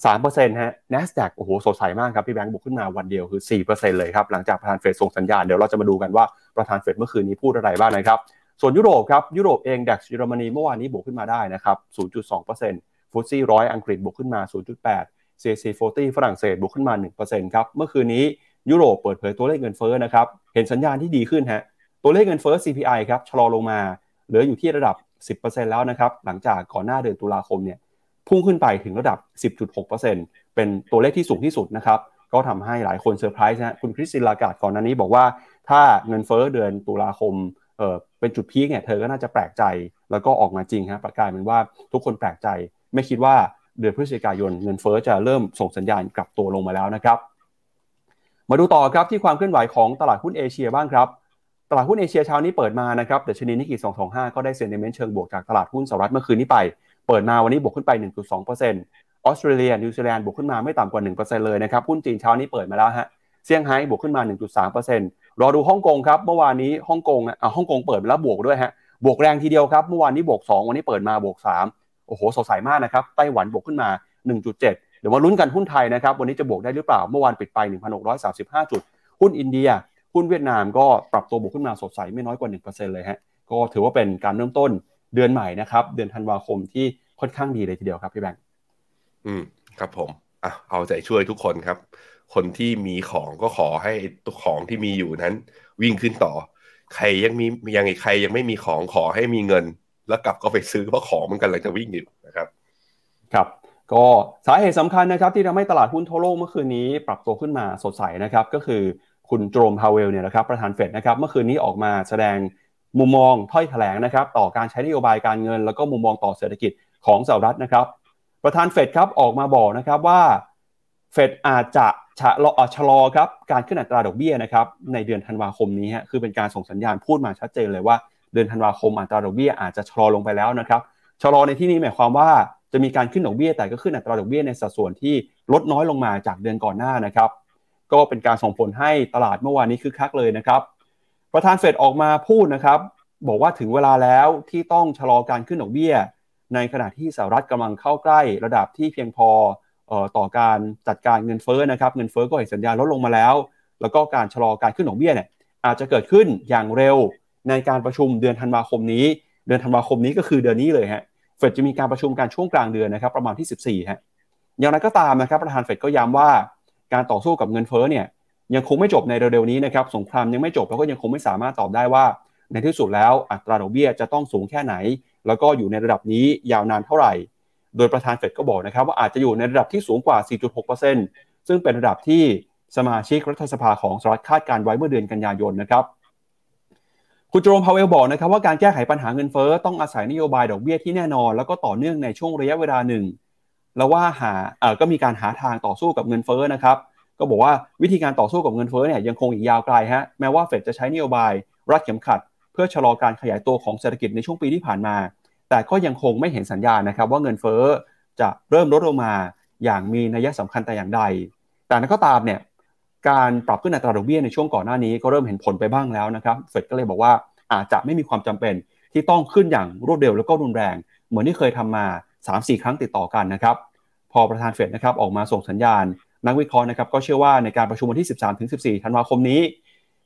สามเปอร์เซ็นต์ ฮะ Nasdaq โอ้โหสดใสมากครับพี่แบงค์บวกขึ้นมาวันเดียวคือ สี่เปอร์เซ็นต์ เลยครับหลังจากประธานเฟดส่งสัญญาณเดี๋ยวเราจะมาดูกันว่าประธานเฟดเมื่อคืนนี้พูดอะไรบ้างนะครับส่วนยุโรปครับยุโรปเอง ดัชเยอรมนีเมื่อวานนี้บวกขึ้นมาได้นะครับ ศูนย์จุดสองเปอร์เซ็นต์ ฟุตซี่หนึ่งร้อยอังกฤษบวกขึ้นมา ศูนย์จุดแปด ซี เอส ไอ สี่สิบฝรั่งเศสบวกขึ้นมา หนึ่งเปอร์เซ็นต์ ครับเมื่อคืนนี้ยุโรปเปิดเผยตัวเลขเงินเฟ้อนะครับเห็นสัญญาณที่ดีขึ้นฮะตัวเลขเงินเฟ้อ ซี พี ไอ ครับชะลอลงมาเหลืออยู่ที่ระดับสิบเปอร์เซ็นต์ แล้วนะครับหลังจากก่อนหน้าเดือนตุลาคมเนี่ยพุ่งขึ้นไปถึงระดับ สิบจุดหกเปอร์เซ็นต์ เป็นตัวเลขที่สูงที่สุดนะครับก็ทำให้หลายคนเซอร์ไพรส์นะคุณคริสติน ลาการ์ดก่อนหน้านี้บอกว่าถ้าเงินเฟ้อเดือนตุลาคมเอ่อเป็นจุดพีคเนี่ยเธอก็น่าจะแปลกใจแล้วก็ออกมาจริงฮะประกาศเป็นว่าทุกคนแปลกใจไม่คิดว่าเดือนพฤศจิกายนเงินเฟ้อจะเริ่มส่งสัญญาณกลับตัวลงมาแล้วนะครับมาดูต่อครับที่ความเคลื่อนไหวของตลาดหุ้นเอเชียบ้างครับตลาดหุ้นเอเชียเช้านี้เปิดมานะครับดัชนีนิกเกิ สองสองห้าก็ได้เซนติเมนต์เชิงบวกจากตลาดหุ้นสหรัฐเมื่อคืนนี้ไปเปิดมาวันนี้บวกขึ้นไป หนึ่งจุดสองเปอร์เซ็นต์ ออสเตรเลียนิวซีแลนด์บวกขึ้นมาไม่ต่ำกว่า หนึ่งเปอร์เซ็นต์ เลยนะครับหุ้นจีนเช้านี้เปิดมาแล้วฮะเซี่ยงไฮ้บวกขึ้นมา หนึ่งจุดสามเปอร์เซ็นต์ รอดูฮ่องกงครับเมื่อวานนี้ฮ่องกงอ่ะฮ่องกงเปิดมาแล้วบวกด้วยฮะบวกแรงทีเดียวครับเมื่อวานนี้บวกสองวันนี้เปิดมาบวกสามโอ้โหสดใสมากนะครับไต้หวันบวกขึ้นมา หนึ่งจุดเจ็ด เดี๋ยวมาลุ้นกันหุ้นไทยนะครับวันนี้จะบวกได้หรือเปล่าเมื่อวานปิดไป หนึ่งพันหกร้อยสามสิบห้า จุดหุ้นอินเดียหุ้นเวียดนามก็ปรับตัวบวกขึ้นมาสดใสไม่น้อยกว่า หนึ่งเปอร์เซ็นต์ เลยฮะก็ถือว่าเป็นการเริ่มต้นเดือนใหม่นะครับเดือนธันวาคมที่ค่อนข้างดีเลยทีเดียวครับพี่แบงค์อืมครับผมอ่ะเอาใจช่วยทุกคนครับคนที่มีของก็ขอให้ของที่มีอยู่นั้นวิ่งขึ้นต่อใครยังมียังไงใครยังไม่มีของขอให้มีเงินแล้วกลับก็ไปซื้อเพราะของมันกำลังจะวิ่งอยู่นะครับครับก็สาเหตุสำคัญนะครับที่ทำให้ตลาดหุ้นทั่วโลกเมื่อคืนนี้ปรับตัวขึ้นมาสดใสนะครับก็คือคุณโจมพาวเวลเนี่ยนะครับประธานเฟดนะครับเมื่อคืนนี้ออกมาแสดงมุมมองถ้อยแถลงนะครับต่อการใช้นโยบายการเงินแล้วก็มุมมองต่อเศรษฐกิจของสหรัฐนะครับประธานเฟดครับออกมาบอกนะครับว่าเฟดอาจจะชะลอชะลอครับการขึ้นอัตราดอกเบี้ยนะครับในเดือนธันวาคมนี้ฮะคือเป็นการส่งสัญญาณพูดมาชัดเจนเลยว่าเดือนธันวาคมอัตราดอกเบี้ยอาจจะชะลอลงไปแล้วนะครับชะลอในที่นี้หมายความว่าจะมีการขึ้นดอกเบี้ยแต่ก็ขึ้นอัตราดอกเบี้ยในสัดส่วนที่ลดน้อยลงมาจากเดือนก่อนหน้านะครับก็เป็นการส่งผลให้ตลาดเมื่อวานนี้คึกคักเลยนะครับประธานเฟดออกมาพูดนะครับบอกว่าถึงเวลาแล้วที่ต้องชะลอการขึ้นดอกเบี้ยในขณะที่สหรัฐกำลังเข้าใกล้ระดับที่เพียงพอต่อการจัดการเงินเฟ้อนะครับเงินเฟ้อก็เห็นสัญญาณลดลงมาแล้วแล้วก็การชะลอการขึ้นดอกเบี้ยเนี่ยอาจจะเกิดขึ้นอย่างเร็วในการประชุมเดือนธันวาคมนี้เดือนธันวาคมนี้ก็คือเดือนนี้เลยฮะเฟดจะมีการประชุมการช่วงกลางเดือนนะครับประมาณที่สิบสี่ฮะอย่างไรก็ตามนะครับประธานเฟดก็ย้ำว่าการต่อสู้กับเงินเฟ้อเนี่ยยังคงไม่จบในเร็วๆนี้นะครับสงครามยังไม่จบแล้วก็ยังคงไม่สามารถตอบได้ว่าในที่สุดแล้วอัตราดอกเบี้ยจะต้องสูงแค่ไหนแล้วก็อยู่ในระดับนี้ยาวนานเท่าไหร่โดยประธานเฟดก็บอกนะครับว่าอาจจะอยู่ในระดับที่สูงกว่า สี่จุดหกเปอร์เซ็นต์ ซึ่งเป็นระดับที่สมาชิกรัฐสภาของสหรัฐคาดการไว้เมื่อเดือนกันยายนนะครับคุณโจมพาวเวลบอกนะครับว่าการแก้ไขปัญหาเงินเฟ้อต้องอาศัยนโยบายดอกเบี้ยที่แน่นอนแล้วก็ต่อเนื่องในช่วงระยะเวลาหนึ่งแล้วว่าหาเอ่อก็มีการหาทางต่อสู้กับเงินเฟ้อนะครับก็บอกว่าวิธีการต่อสู้กับเงินเฟ้อเนี่ยยังคงอีกยาวไกลฮะแม้ว่าเฟดจะใช้นโยบายรัดเข็มขัดเพื่อชะลอการขยายตัวของเศรษฐกิจในช่วงปีที่ผ่านมาแต่ก็ยังคงไม่เห็นสัญญาณนะครับว่าเงินเฟ้อจะเริ่มลดลงมาอย่างมีนัยสำคัญแต่อย่างใดแต่นั้นก็ตามเนี่ยการปรับขึ้นอัตราดอกเบี้ยในช่วงก่อนหน้านี้ก็เริ่มเห็นผลไปบ้างแล้วนะครับเฟดก็เลยบอกว่าอาจจะไม่มีความจำเป็นที่ต้องขึ้นอย่างรวดเร็วแล้วก็รุนแรง เหมือนที่เคยทำมา สามถึงสี่ ครั้งติดต่อกันนะครับพอประธานเฟดนะครับออกมาส่งสัญญาณนักวิเคราะห์นะครับก็เชื่อว่าในการประชุมวันที่ สิบสามถึงสิบสี่ ธันวาคมนี้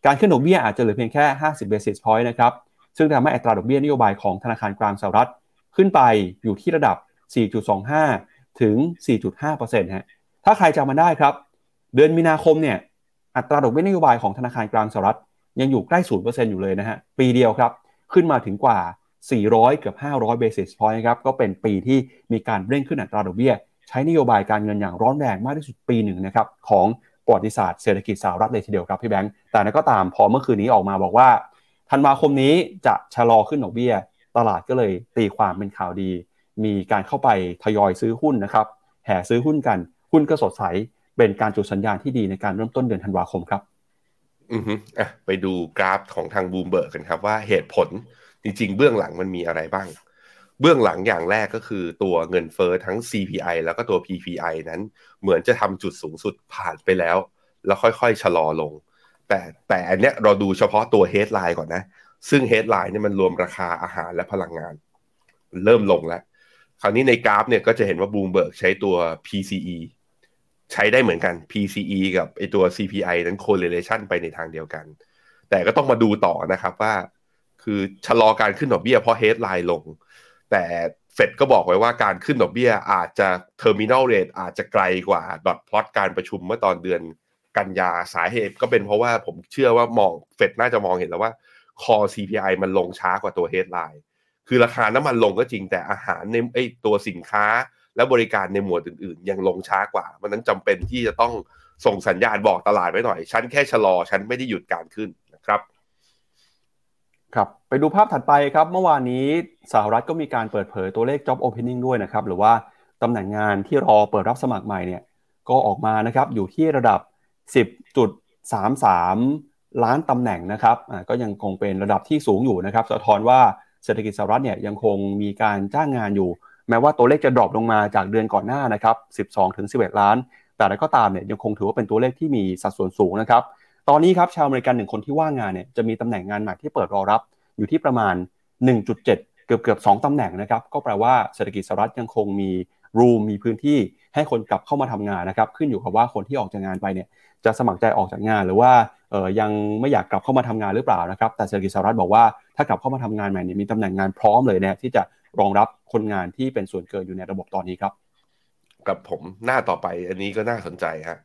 การขึ้นดอกเบี้ยอาจจะเหลือเพียงแค่ห้าสิบ basis point นะครับซึ่งทำให้อัตราดอกเบี้ยนโยบายของธนาคารกลางสหรัฐขึ้นไปอยู่ที่ระดับ สี่จุดสองห้า ถึง สี่จุดห้าเปอร์เซ็นต์ ฮะถ้าใครจำมาได้ครับเดือนมีนาคมเนี่ยอัตราดอกเบี้ยนโยบายของธนาคารกลางสหรัฐยังอยู่ใกล้ ศูนย์เปอร์เซ็นต์ อยู่เลยนะฮะปีเดียวครับขึ้นมาถึงกว่าสี่ร้อยเกือบห้าร้อย basis point ครับก็เป็นปีที่มีการเร่งขึ้นอัตราดอกเบี้ยใช้นโยบายการเงินอย่างร้อนแรงมากที่สุดปีหนึ่งนะครับของประวัติศาสตร์เศรษฐกิจสหรัฐเลยทีเดียวครับพี่แบงค์แต่นั้นก็ตามพอเมื่อคืนนี้ออกมาบอกว่าธันวาคมนี้จะชะลอขึ้นดอกเบี้ยตลาดก็เลยตีความเป็นข่าวดีมีการเข้าไปทยอยซื้อหุ้นนะครับแห่ซื้อหุ้นกันหุ้นก็สดใสเป็นการจุดสัญญาณที่ดีในการเริ่มต้นเดือนธันวาคมครับอือฮึอ่ะไปดูกราฟของทางบูมเบิร์กกันครับว่าเหตุผลจริงๆเบื้องหลังมันมีอะไรบ้างเบื้องหลังอย่างแรกก็คือตัวเงินเฟ้อทั้ง ซี พี ไอ แล้วก็ตัว พี พี ไอ นั้นเหมือนจะทำจุดสูงสุดผ่านไปแล้วแล้วค่อยๆชะลอลงแต่แต่อันเนี้ยเราดูเฉพาะตัว headline ก่อนนะซึ่ง headline เนี่ยมันรวมราคาอาหารและพลังงานเริ่มลงแล้วคราวนี้ในกราฟเนี่ยก็จะเห็นว่า Bloomberg ใช้ตัว พี ซี อี ใช้ได้เหมือนกัน พี ซี อี กับไอ้ตัว ซี พี ไอ นั้น correlation ไปในทางเดียวกันแต่ก็ต้องมาดูต่อนะครับว่าคือชะลอการขึ้นดอกเบี้ยเพราะ headline ลงแต่เฟดก็บอกไว้ว่าการขึ้นดอกเบี้ยอาจจะ terminal rate อาจจะไกลกว่าดอทพลอตการประชุมเมื่อตอนเดือนกันยาสาเหตุก็เป็นเพราะว่าผมเชื่อว่ามองเฟดน่าจะมองเห็นแล้วว่า core ซี พี ไอ มันลงช้ากว่าตัว headline คือราคาน้ำมันลงก็จริงแต่อาหารในไอ้ตัวสินค้าและบริการในหมวดอื่นๆยังลงช้ากว่าเพราะนั้นจำเป็นที่จะต้องส่งสัญญาณบอกตลาดไว้หน่อยฉันแค่ชะลอฉันไม่ได้หยุดการขึ้นนะครับครับไปดูภาพถัดไปครับเมื่อวานนี้สหรัฐก็มีการเปิดเผยตัวเลข job opening ด้วยนะครับหรือว่าตำแหน่งงานที่รอเปิดรับสมัครใหม่เนี่ยก็ออกมานะครับอยู่ที่ระดับ สิบจุดสามสาม ล้านตำแหน่งนะครับอ่าก็ยังคงเป็นระดับที่สูงอยู่นะครับสะท้อนว่าเศรษฐกิจสหรัฐเนี่ยยังคงมีการจ้างงานอยู่แม้ว่าตัวเลขจะดรอปลงมาจากเดือนก่อนหน้านะครับสิบสองถึงสิบเอ็ดล้านแต่ก็ตามเนี่ยยังคงถือว่าเป็นตัวเลขที่มีสัดส่วนสูงนะครับตอนนี้ครับชาวอเมริกันหนึ่งคนที่ว่างงานเนี่ยจะมีตำแหน่งงานใหม่ที่เปิดรอรับอยู่ที่ประมาณ หนึ่งจุดเจ็ด เกือบๆสองตำแหน่งนะครับก็แปลว่าเศรษฐกิจสหรัฐยังคงมีรูมมีพื้นที่ให้คนกลับเข้ามาทำงานนะครับขึ้นอยู่กับว่าคนที่ออกจากงานไปเนี่ยจะสมัครใจออกจากงานหรือว่าเอ่อยังไม่อยากกลับเข้ามาทำงานหรือเปล่านะครับแต่เศรษฐกิจสหรัฐบอกว่าถ้ากลับเข้ามาทำงานใหม่เนี่ยมีตำแหน่งงานพร้อมเลยนะที่จะรองรับคนงานที่เป็นส่วนเกินอยู่ในระบบตอนนี้ครับกับผมหน้าต่อไปอันนี้ก็น่าสนใจฮะ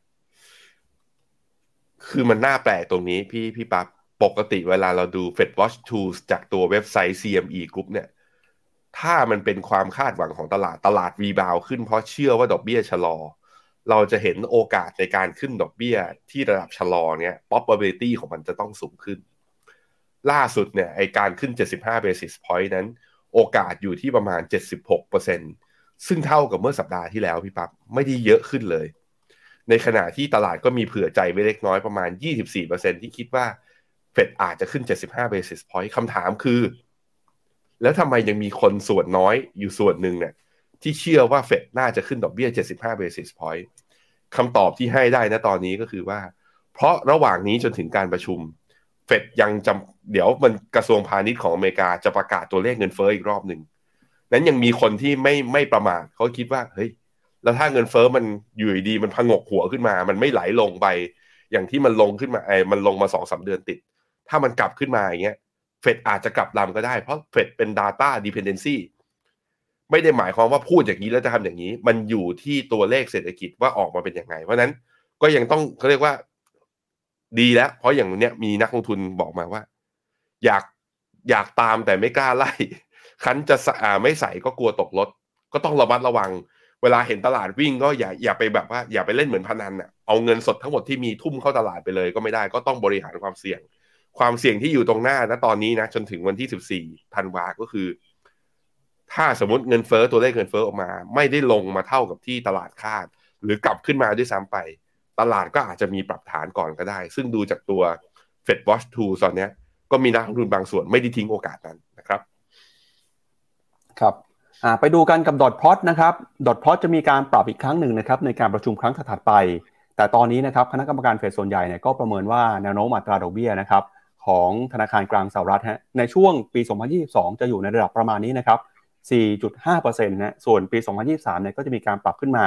คือมันน่าแปลกตรงนี้พี่พี่ปั๊บปกติเวลาเราดู Fed Watch Tools จากตัวเว็บไซต์ ซี เอ็ม อี Group เนี่ยถ้ามันเป็นความคาดหวังของตลาดตลาดรีบาวด์ขึ้นเพราะเชื่อว่าดอกเบี้ยชะลอเราจะเห็นโอกาสในการขึ้นดอกเบี้ยที่ระดับชะลอเนี่ย probability ของมันจะต้องสูงขึ้นล่าสุดเนี่ยไอ้การขึ้นเจ็ดสิบห้า basis point นั้นโอกาสอยู่ที่ประมาณ เจ็ดสิบหกเปอร์เซ็นต์ ซึ่งเท่ากับเมื่อสัปดาห์ที่แล้วพี่ปั๊บไม่ได้เยอะขึ้นเลยในขณะที่ตลาดก็มีเผื่อใจไว้เล็กน้อยประมาณ ยี่สิบสี่เปอร์เซ็นต์ ที่คิดว่าเฟดอาจจะขึ้นเจ็ดสิบห้า basis point คำถามคือแล้วทำไมยังมีคนส่วนน้อยอยู่ส่วนหนึ่งเนี่ยที่เชื่อว่าเฟดน่าจะขึ้นดอกเบี้ยเจ็ดสิบห้า basis point คำตอบที่ให้ได้นะตอนนี้ก็คือว่าเพราะระหว่างนี้จนถึงการประชุมเฟดยังจำเดี๋ยวมันกระทรวงพาณิชย์ของอเมริกาจะประกาศตัวเลขเงินเฟ้ออีกรอบหนึ่งนั้นยังมีคนที่ไม่ไม่ประมาทเขาคิดว่าเฮ้ยแล้วถ้าเงินเฟ้อมันอยู่ดีมันผงกหัวขึ้นมามันไม่ไหลลงไปอย่างที่มันลงขึ้นมาไอ้มันลงมา สองถึงสาม เดือนติดถ้ามันกลับขึ้นมาอย่างเงี้ยเฟดอาจจะกลับลำก็ได้เพราะเฟดเป็น data dependency ไม่ได้หมายความว่าพูดอย่างนี้แล้วจะทำอย่างนี้มันอยู่ที่ตัวเลขเศรษฐกิจว่าออกมาเป็นยังไงเพราะนั้นก็ยังต้องเขาเรียกว่าดีแล้วเพราะอย่างเนี้ยมีนักลงทุนบอกมาว่าอยากอยากตามแต่ไม่กล้าไล่คันจะไม่ใส่ก็กลัวตกรถก็ต้องระมัดระวังเวลาเห็นตลาดวิ่งก็อย่าอย่าไปแบบว่าอย่าไปเล่นเหมือนพนันน่ะเอาเงินสดทั้งหมดที่มีทุ่มเข้าตลาดไปเลยก็ไม่ได้ก็ต้องบริหารความเสี่ยงความเสี่ยงที่อยู่ตรงหน้าณตอนนี้นะจนถึงวันที่สิบสี่ธันวาคมก็คือถ้าสมมติเงินเฟ้อตัวเลขเงินเฟ้อออกมาไม่ได้ลงมาเท่ากับที่ตลาดคาดหรือกลับขึ้นมาด้วยซ้ำไปตลาดก็อาจจะมีปรับฐานก่อนก็ได้ซึ่งดูจากตัว Fed Watch Tool ตอนนี้ก็มีนักลงทุนบางส่วนไม่ได้ทิ้งโอกาสนั้นนะครับครับไปดูกันกับดอทพลอตนะครับดอทพลอตจะมีการปรับอีกครั้งหนึ่งนะครับในการประชุมครั้งถัดไปแต่ตอนนี้นะครับคณะกรรมการเฟดส่วนใหญ่เนี่ยก็ประเมินว่าแนวโน้มอัตราดอกเบี้ยนะครับของธนาคารกลางสหรัฐฮะในช่วงปีสองพันยี่สิบสองจะอยู่ในระดับประมาณนี้นะครับ สี่จุดห้าเปอร์เซ็นต์ นะส่วนปีสองพันยี่สิบสามเนี่ยก็จะมีการปรับขึ้นมาอ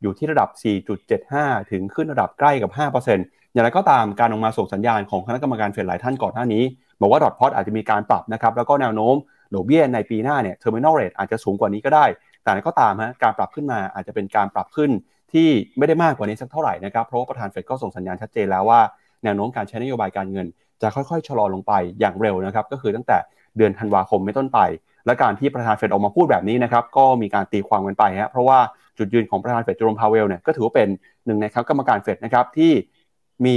ยู่ที่ระดับ สี่จุดเจ็ดห้า ถึงขึ้นระดับใกล้กับ ห้าเปอร์เซ็นต์ อย่างไรก็ตามการออกมาส่งสัญญาณของคณะกรรมการเฟดหลายท่านก่อนหน้านี้บอกว่าดอทพล็อตอาจจะมีการปรับนะครับแล้วก็แนวโน้มดอกเบี้ยในปีหน้าเนี่ย Terminal Rate อาจจะสูงกว่านี้ก็ได้แต่ก็ตามฮะการปรับขึ้นมาอาจจะเป็นการปรับขึ้นที่ไม่ได้มากกว่านี้สักเท่าไหร่นะครับเพราะว่าประธานเฟดก็ส่งสัญญาณชัดเจนแล้วว่าแนวโน้มการใช้นโยบายการเงินจะค่อยๆชะลอลงไปอย่างเร็วนะครับก็คือตั้งแต่เดือนธันวาคมเป็นต้นไปและการที่ประธานเฟดออกมาพูดแบบนี้นะครับก็มีการตีความกันไปฮะเพราะว่าจุดยืนของประธานเฟดเจอโรมพาเวลเนี่ยก็ถือว่าเป็นหนึ่งในคณะกรรมการเฟดนะครับที่มี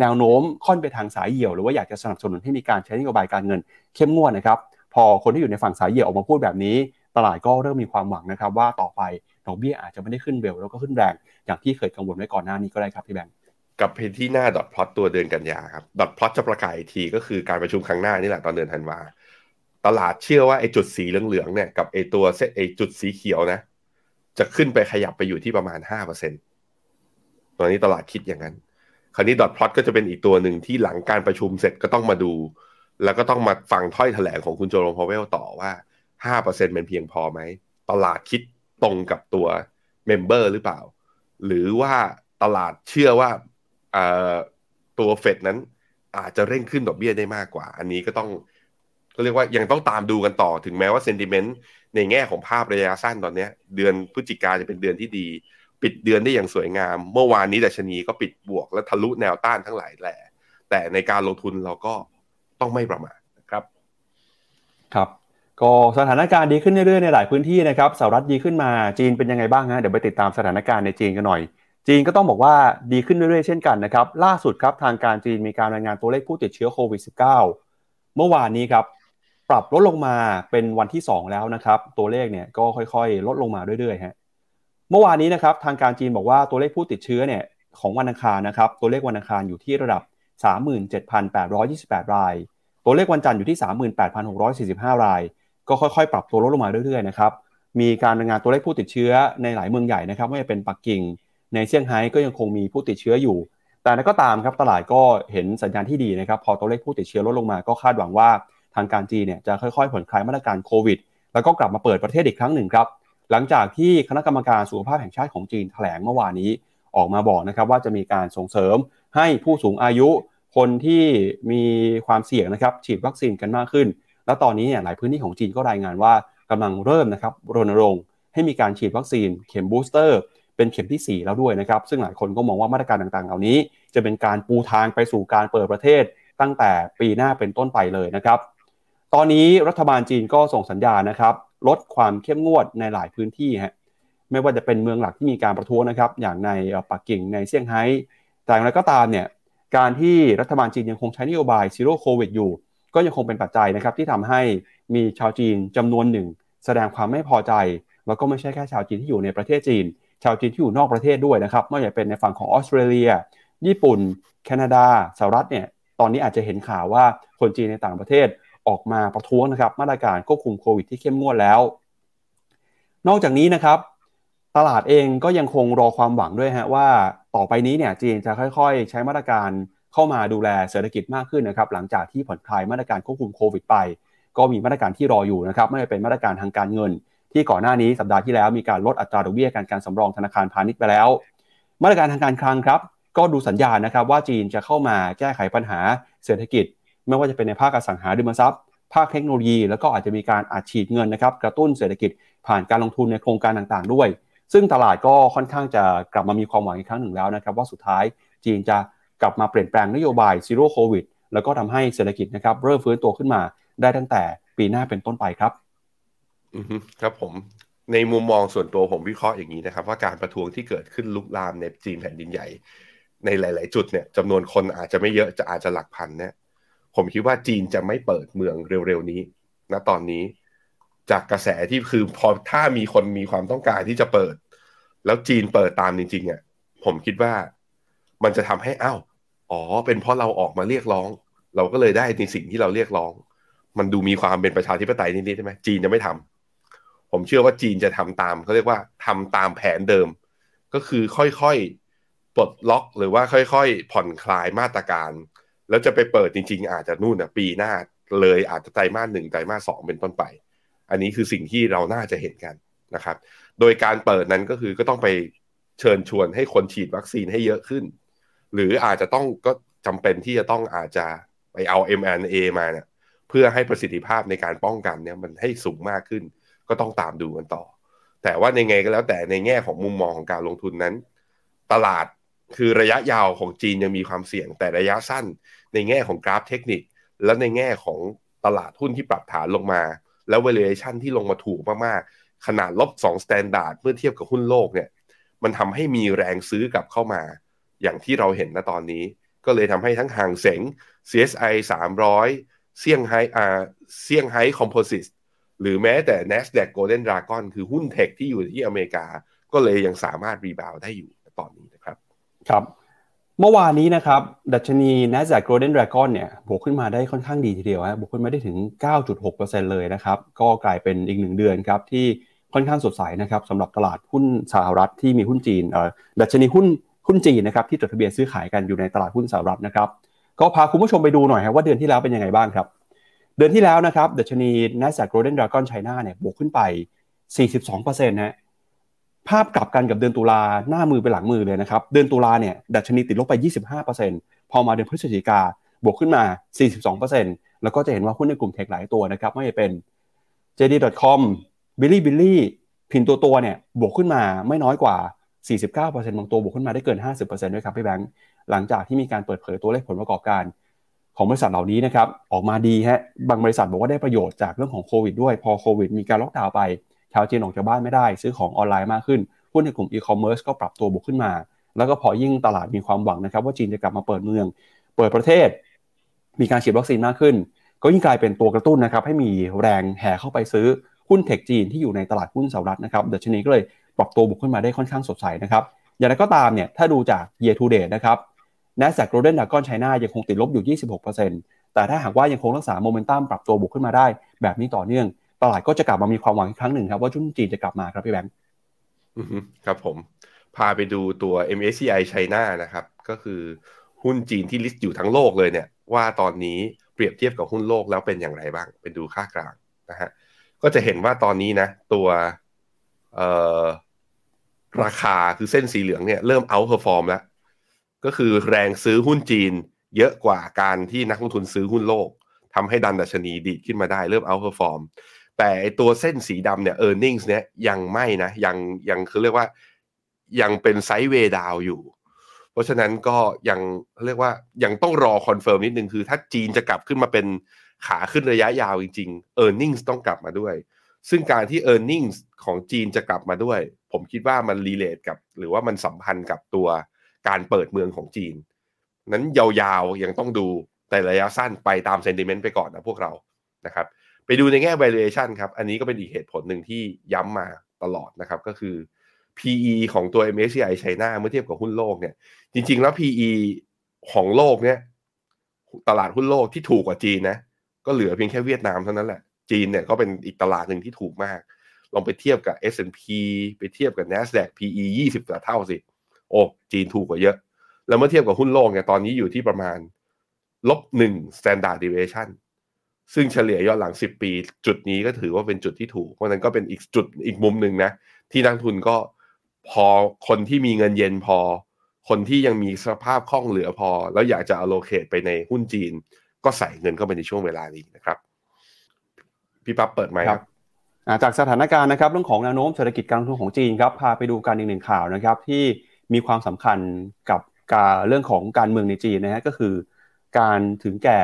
แนวโน้มค่อนไปทางสายเหี่ยวหรือว่าอยากจะสนับสนุนให้มีการใช้นโยบายการเงินเข้มงวดนะครับพอคนที่อยู่ในฝั่งสายเหี่ยวออกมาพูดแบบนี้ตลาดก็เริ่มมีความหวังนะครับว่าต่อไปดอกเบี้ยอาจจะไม่ได้ขึ้นเร็วแล้วก็ขึ้นแรงอย่างที่เคยกังวลไว้ก่อนหน้านี้ก็ได้ครับพี่แบงค์กับเพจที่หน้าดอทพลอตตัวเดือนกันยาครับดอทพลอตจะประกาศอีกทีก็คือการประชุมครั้งหน้านี่แหละตอนเดือนธันวาตลาดเชื่อว่าไอ้จุดสีเหลืองๆเนี่ยกับไอ้ตัวเซตไอ้จุดสีเขียวนะจะขึ้นไปขยับไปอยู่ที่ประมาณ ห้าเปอร์เซ็นต์ ตอนนี้ตลาดคิดอย่างนั้นคราวนี้ดอทพลอตก็จะเป็นอีกตัวหนึ่งที่หลังการประชุมเสร็จก็ต้องมาดูแล้วก็ต้องมาฟังถ้อยแถลงของคุณโจโรมพาวเวลต่อว่า ห้าเปอร์เซ็นต์ เป็นเพียงพอไหมตลาดคิดตรงกับตัวเมมเบอร์หรือเปล่าหรือว่าตลาดเชื่อว่าตัวเฟดนั้นอาจจะเร่งขึ้นดอกเบี้ยได้มากกว่าอันนี้ก็ต้องก็เรียกว่ายังต้องตามดูกันต่อถึงแม้ว่าเซนติเมนต์ในแง่ของภาพระยะสั้นตอนนี้เดือนพฤศจิกาจะเป็นเดือนที่ดีปิดเดือนได้อย่างสวยงามเมื่อวานนี้ดัชนีก็ปิดบวกและทะลุแนวต้านทั้งหลายแหล่แต่ในการลงทุนเราก็ต้องไม่ประมาทนะครับครับก็สถานการณ์ดีขึ้นเรื่อยๆในหลายพื้นที่นะครับสหรัฐดีขึ้นมาจีนเป็นยังไงบ้างฮะเดี๋ยวไปติดตามสถานการณ์ในจีนกันหน่อยจีนก็ต้องบอกว่าดีขึ้นเรื่อยๆเช่นกันนะครับล่าสุดครับทางการจีนมีการรายงานตัวเลขผู้ติดเชื้อโควิด สิบเก้า เมื่อวานนี้ครับปรับลดลงมาเป็นวันที่สองแล้วนะครับตัวเลขเนี่ยก็ค่อยๆลดลงมาเรื่อยๆฮะเมื่อวานนี้นะครับทางการจีนบอกว่าตัวเลขผู้ติดเชื้อเนี่ยของวันอังคารนะครับตัวเลขวันอังคารอยู่ที่ระดับ สามหมื่นเจ็ดพันแปดร้อยยี่สิบแปด รายตัวเลขวันจันทร์อยู่ที่ สามหมื่นแปดพันหกร้อยสี่สิบห้า รายก็ค่อยๆปรับตัวลดลงมาเรื่อยๆนะครับมีการรายงานตัวเลขผู้ติดเชื้อในหลายเมืองใหญ่นะครับไม่ว่าจะเป็นปักกิ่งในเซี่ยงไฮ้ก็ยังคงมีผู้ติดเชื้ออยู่แต่ก็ตามครับตลาดก็เห็นสัญญาณที่ดีนะครับพอตัวเลขผู้ติดเชื้อลดลงมาก็คาดหวังว่าทางการจีนเนี่ยจะค่อยๆผ่อนคลายมาตรการโควิดแล้วก็กลับมาเปิดประเทศอีกครั้งหนึ่งครับหลังจากที่คณะกรรมการสุขภาพแห่งชาติของจีนแถลงเมื่อวานนี้ออกมาบอกนะครับว่าจะมีการส่งเสริมให้ผู้สูงอายุคนที่มีความเสี่ยงนะครับฉีดวัคซีนกันมากขึ้นและตอนนี้เนี่ยหลายพื้นที่ของจีนก็รายงานว่ากำลังเริ่มนะครับรณรงค์ให้มีการฉีดวัคซีนเข็มบูสเตอร์เป็นเข็มที่สี่แล้วด้วยนะครับซึ่งหลายคนก็มองว่ามาตรการต่างๆเหล่านี้จะเป็นการปูทางไปสู่การเปิดประเทศตั้งแต่ปีหน้าเป็นต้นไปเลยนะครับตอนนี้รัฐบาลจีนก็ส่งสัญญาณนะครับลดความเข้มงวดในหลายพื้นที่ฮะไม่ว่าจะเป็นเมืองหลักที่มีการประท้วงนะครับอย่างในปักกิ่งในเซี่ยงไฮ้แต่อย่างไรก็ตามเนี่ยการที่รัฐบาลจีนยังคงใช้นโยบายซีโร่โควิดอยู่ก็ยังคงเป็นปัจจัยนะครับที่ทำให้มีชาวจีนจำนวนหนึ่งแสดงความไม่พอใจแล้วก็ไม่ใช่แค่ชาวจีนที่อยู่ในประเทศจีนชาวจีนที่อยู่นอกประเทศด้วยนะครับไม่ว่าจะเป็นในฝั่งของออสเตรเลียญี่ปุ่นแคนาดาสหรัฐเนี่ยตอนนี้อาจจะเห็นข่าวว่าคนจีนในต่างประเทศออกมาประท้วงนะครับมาตรการควบคุมโควิดที่เข้มงวดแล้วนอกจากนี้นะครับตลาดเองก็ยังคงรอความหวังด้วยฮะว่าต่อไปนี้เนี่ยจีนจะค่อยๆใช้มาตรการเข้ามาดูแลเศรษฐกิจมากขึ้นนะครับหลังจากที่ผ่อนคลายมาตรการควบคุมโควิดไปก็มีมาตรการที่รออยู่นะครับไม่ว่าจะเป็นมาตรการทางการเงินที่ก่อนหน้านี้สัปดาห์ที่แล้วมีการลดอัตราดอกเบี้ยการการสำรองธนาคารพาณิชย์ไปแล้วมาตรการทางการคลังครับก็ดูสัญญาณนะครับว่าจีนจะเข้ามาแก้ไขปัญหาเศรษฐกิจไม่ว่าจะเป็นในภาคอสังหาริมทรัพย์ภาคเทคโนโลยีแล้วก็อาจจะมีการอัดฉีดเงินนะครับกระตุ้นเศรษฐกิจผ่านการลงทุนในโครงการต่างๆด้วยซึ่งตลาดก็ค่อนข้างจะกลับมามีความหวังอีกครั้งหนึ่งแล้วนะครับว่าสุดท้ายจีนจะกลับมาเปลี่ยนแปลงนโยบายซีโร่โควิดแล้วก็ทำให้เศรษฐกิจนะครับเริ่มฟื้นตัวขึ้นมาได้ตั้งแต่ปีหน้าเป็นต้นไปครับอือครับผมในมุมมองส่วนตัวผมวิเคราะห์อย่างนี้นะครับว่าการประท้วงที่เกิดขึ้นลุกลามในจีนแผ่นดินใหญ่ในหลายๆจุดเนี่ยจำนวนคนอาจจะไม่เยอะจะอาจจะหลักพันเนี่ยผมคิดว่าจีนจะไม่เปิดเมืองเร็วๆนี้นะตอนนี้จากกระแสที่คือพอถ้ามีคนมีความต้องการที่จะเปิดแล้วจีนเปิดตามจริงๆอ่ะผมคิดว่ามันจะทำให้อ้าวอ๋อเป็นเพราะเราออกมาเรียกร้องเราก็เลยได้ในสิ่งที่เราเรียกร้องมันดูมีความเป็นประชาธิปไตยนิดๆใช่ไหมจีนจะไม่ทำผมเชื่อว่าจีนจะทำตามเขาเรียกว่าทำตามแผนเดิมก็คือค่อยๆปลดล็อกหรือว่าค่อยๆผ่อนคลายมาตรการแล้วจะไปเปิดจริงๆอาจจะนู่นนะปีหน้าเลยอาจจะไตรมาสหนึ่งไตรมาสสองเป็นต้นไป อันนี้คือสิ่งที่เราน่าจะเห็นกันนะครับโดยการเปิดนั้นก็คือก็ต้องไปเชิญชวนให้คนฉีดวัคซีนให้เยอะขึ้นหรืออาจจะต้องก็จำเป็นที่จะต้องอาจจะไปเอา เอ็ม อาร์ เอ็น เอ มาเนี่ยเพื่อให้ประสิทธิภาพในการป้องกันเนี่ยมันให้สูงมากขึ้นก็ต้องตามดูกันต่อแต่ว่าในไงก็แล้วแต่ในแง่ของมุมมองของการลงทุนนั้นตลาดคือระยะยาวของจีนยังมีความเสี่ยงแต่ระยะสั้นในแง่ของกราฟเทคนิคและในแง่ของตลาดหุ้นที่ปรับฐานลงมาแล้ว valuation ที่ลงมาถูกมากๆขนาด ลบสอง standard เมื่อเทียบกับหุ้นโลกเนี่ยมันทำให้มีแรงซื้อกลับเข้ามาอย่างที่เราเห็นณตอนนี้ก็เลยทำให้ทั้งห่างเส็ง ซี เอส ไอ สามร้อยเซี่ยงไฮ้อ่าเซี่ยงไฮ้คอมโพสิตหรือแม้แต่ Nasdaq Golden Dragon คือหุ้นเทคที่อยู่ที่อเมริกาก็เลยยังสามารถรีบาวด์ได้อยู่ตอนนี้นะครับครับเมื่อวานนี้นะครับดัชนี Nasdaq Golden Dragon เนี่ยบวกขึ้นมาได้ค่อนข้างดีทีเดียวฮะบวกขึ้นมาได้ถึง เก้าจุดหกเปอร์เซ็นต์ เลยนะครับก็กลายเป็นอีกหนึ่งเดือนครับที่ค่อนข้างสดใสนะครับสำหรับตลาดหุ้นสหรัฐที่มีหุ้นจีนเอ่อดัชนีหุ้นหุ้นจีนนะครับที่จดทะเบียนซื้อขายกันอยู่ในตลาดหุ้นสหรัฐนะครับก็พาคุณผู้ชมไปดูหน่อยฮะว่าเดือนที่แล้วเป็นยังไงบ้างครับเดือนที่แล้วนะครับดัชนี Nasdaq Golden Dragon China เนี่ยบวกขึ้นไป สี่สิบสองเปอร์เซ็นต์ ฮะภาพกลับกันกับเดือนตุลาหน้ามือไปหลังมือเลยนะครับเดือนตุลาเนี่ยดัชนีติดลบไป ยี่สิบห้าเปอร์เซ็นต์ พอมาเดือนพฤศจิกาบวกขึ้นมา สี่สิบสองเปอร์เซ็นต์ แล้วก็จะเห็นว่าหุ้นในกลุ่มเทคหลายตัวนะครับไม่ว่าเป็น เจ ดี ดอท คอม Bilibili พินตัวตัวเนี่ยบวกขึ้นมาไม่น้อยกว่า สี่สิบเก้าเปอร์เซ็นต์ บางตัวบวกขึ้นมาได้เกิน ห้าสิบเปอร์เซ็นต์ ด้วยครับพี่แบงค์หลังจากที่มีการเปิดเผยตัวเลขผลประกอบการของบริษัทเหล่านี้นะครับออกมาดีฮะบางบริษัทบอกว่าได้ประโยชน์จากเรื่องของโควิดด้วยพอโควิดมีการล็อกดาวน์ไปชาวจีนออกจากบ้านไม่ได้ซื้อของออนไลน์มากขึ้นหุ้นในกลุ่มอีคอมเมิร์ซก็ปรับตัวบวกขึ้นมาแล้วก็พอยิ่งตลาดมีความหวังนะครับว่าจีนจะกลับมาเปิดเมืองเปิดประเทศมีการฉีดวัคซีนมากขึ้นก็ยิ่งกลายเป็นตัวกระตุ้นนะครับให้มีแรงแห่เข้าไปซื้อหุ้นเทคจีนที่อยู่ในตลาดหุ้นสหรัฐนะครับดัชนีก็เลยปรับตัวบวกขึ้นมาได้ค่อนข้างสดใสนะครับอย่างไรก็ตามเนี่ยถ้าดูจาก year to date นะครับNasdaq Golden Dragon China ยังคงติดลบอยู่ ยี่สิบหกเปอร์เซ็นต์ แต่ถ้าหากว่ายังคงรักษาโมเมนตัมปรับตัวบวกขึ้นมาได้แบบนี้ต่อเนื่องตลาดก็จะกลับมามีความหวังอีกครั้งหนึ่งครับว่าหุ้นจีนจะกลับมาครับพี่แบงค์อือครับผมพาไปดูตัว เอ็ม เอส ซี ไอ China นะครับก็คือหุ้นจีนที่ลิสต์อยู่ทั้งโลกเลยเนี่ยว่าตอนนี้เปรียบเทียบกับหุ้นโลกแล้วเป็นอย่างไรบ้างไปดูค่ากลางนะฮะก็จะเห็นว่าตอนนี้นะตัวเอ่อราคาคือเส้นสีเหลืองเนี่ยเริ่ม outperform แล้วก็คือแรงซื้อหุ้นจีนเยอะกว่าการที่นักลงทุนซื้อหุ้นโลกทำให้ดันดัชนีดีดขึ้นมาได้เริ่มเอาท์เพอร์ฟอร์มแต่ไอตัวเส้นสีดำเนี่ย earnings เนี่ยยังไม่นะยังยังคือเรียกว่ายังเป็นไซด์เวย์ดาวอยู่เพราะฉะนั้นก็ยังเรียกว่ายังต้องรอคอนเฟิร์มนิดนึงคือถ้าจีนจะกลับขึ้นมาเป็นขาขึ้นระยะยาวจริงๆ earnings ต้องกลับมาด้วยซึ่งการที่ earnings ของจีนจะกลับมาด้วยผมคิดว่ามัน relate กับหรือว่ามันสัมพันธ์กับตัวการเปิดเมืองของจีนนั้นยาวๆยังต้องดูแต่ระยะสั้นไปตามเซนติเมนต์ไปก่อนนะพวกเรานะครับไปดูในแง่ valuation ครับอันนี้ก็เป็นอีกเหตุผลหนึ่งที่ย้ำมาตลอดนะครับก็คือ พี อี ของตัว เอ็ม เอส ซี ไอ China เมื่อเทียบกับหุ้นโลกเนี่ยจริงๆแล้ว พี อี ของโลกเนี่ยตลาดหุ้นโลกที่ถูกกว่าจีนนะก็เหลือเพียงแค่เวียดนามเท่านั้นแหละจีนเนี่ยก็เป็นอีกตลาดหนึ่งที่ถูกมากลองไปเทียบกับ เอส แอนด์ พี ไปเทียบกับ Nasdaq พี อี ยี่สิบกว่าเท่าสิโอ้จีนถูกกว่าเยอะแล้วเมื่อเทียบกับหุ้นโลกเนี่ยตอนนี้อยู่ที่ประมาณ ลบหนึ่ง standard deviation ซึ่งเฉลี่ยย้อนหลังสิบปีจุดนี้ก็ถือว่าเป็นจุดที่ถูกเพราะนั้นก็เป็นอีกจุดอีกมุมนึงนะที่นักทุนก็พอคนที่มีเงินเย็นพอคนที่ยังมีสภาพคล่องเหลือพอแล้วอยากจะ allocate ไปในหุ้นจีนก็ใส่เงินเข้าไปในช่วงเวลานี้นะครับพี่ปั๊บเปิดไมค์ครับจากสถานการณ์นะครับเรื่องของแนวโน้มเศรษฐกิจการลงทุนของจีนครับพาไปดูการอีกหนึ่งข่าวนะครับที่มีความสำคัญกับการเรื่องของการเมืองในจีนนะฮะก็คือการถึงแก่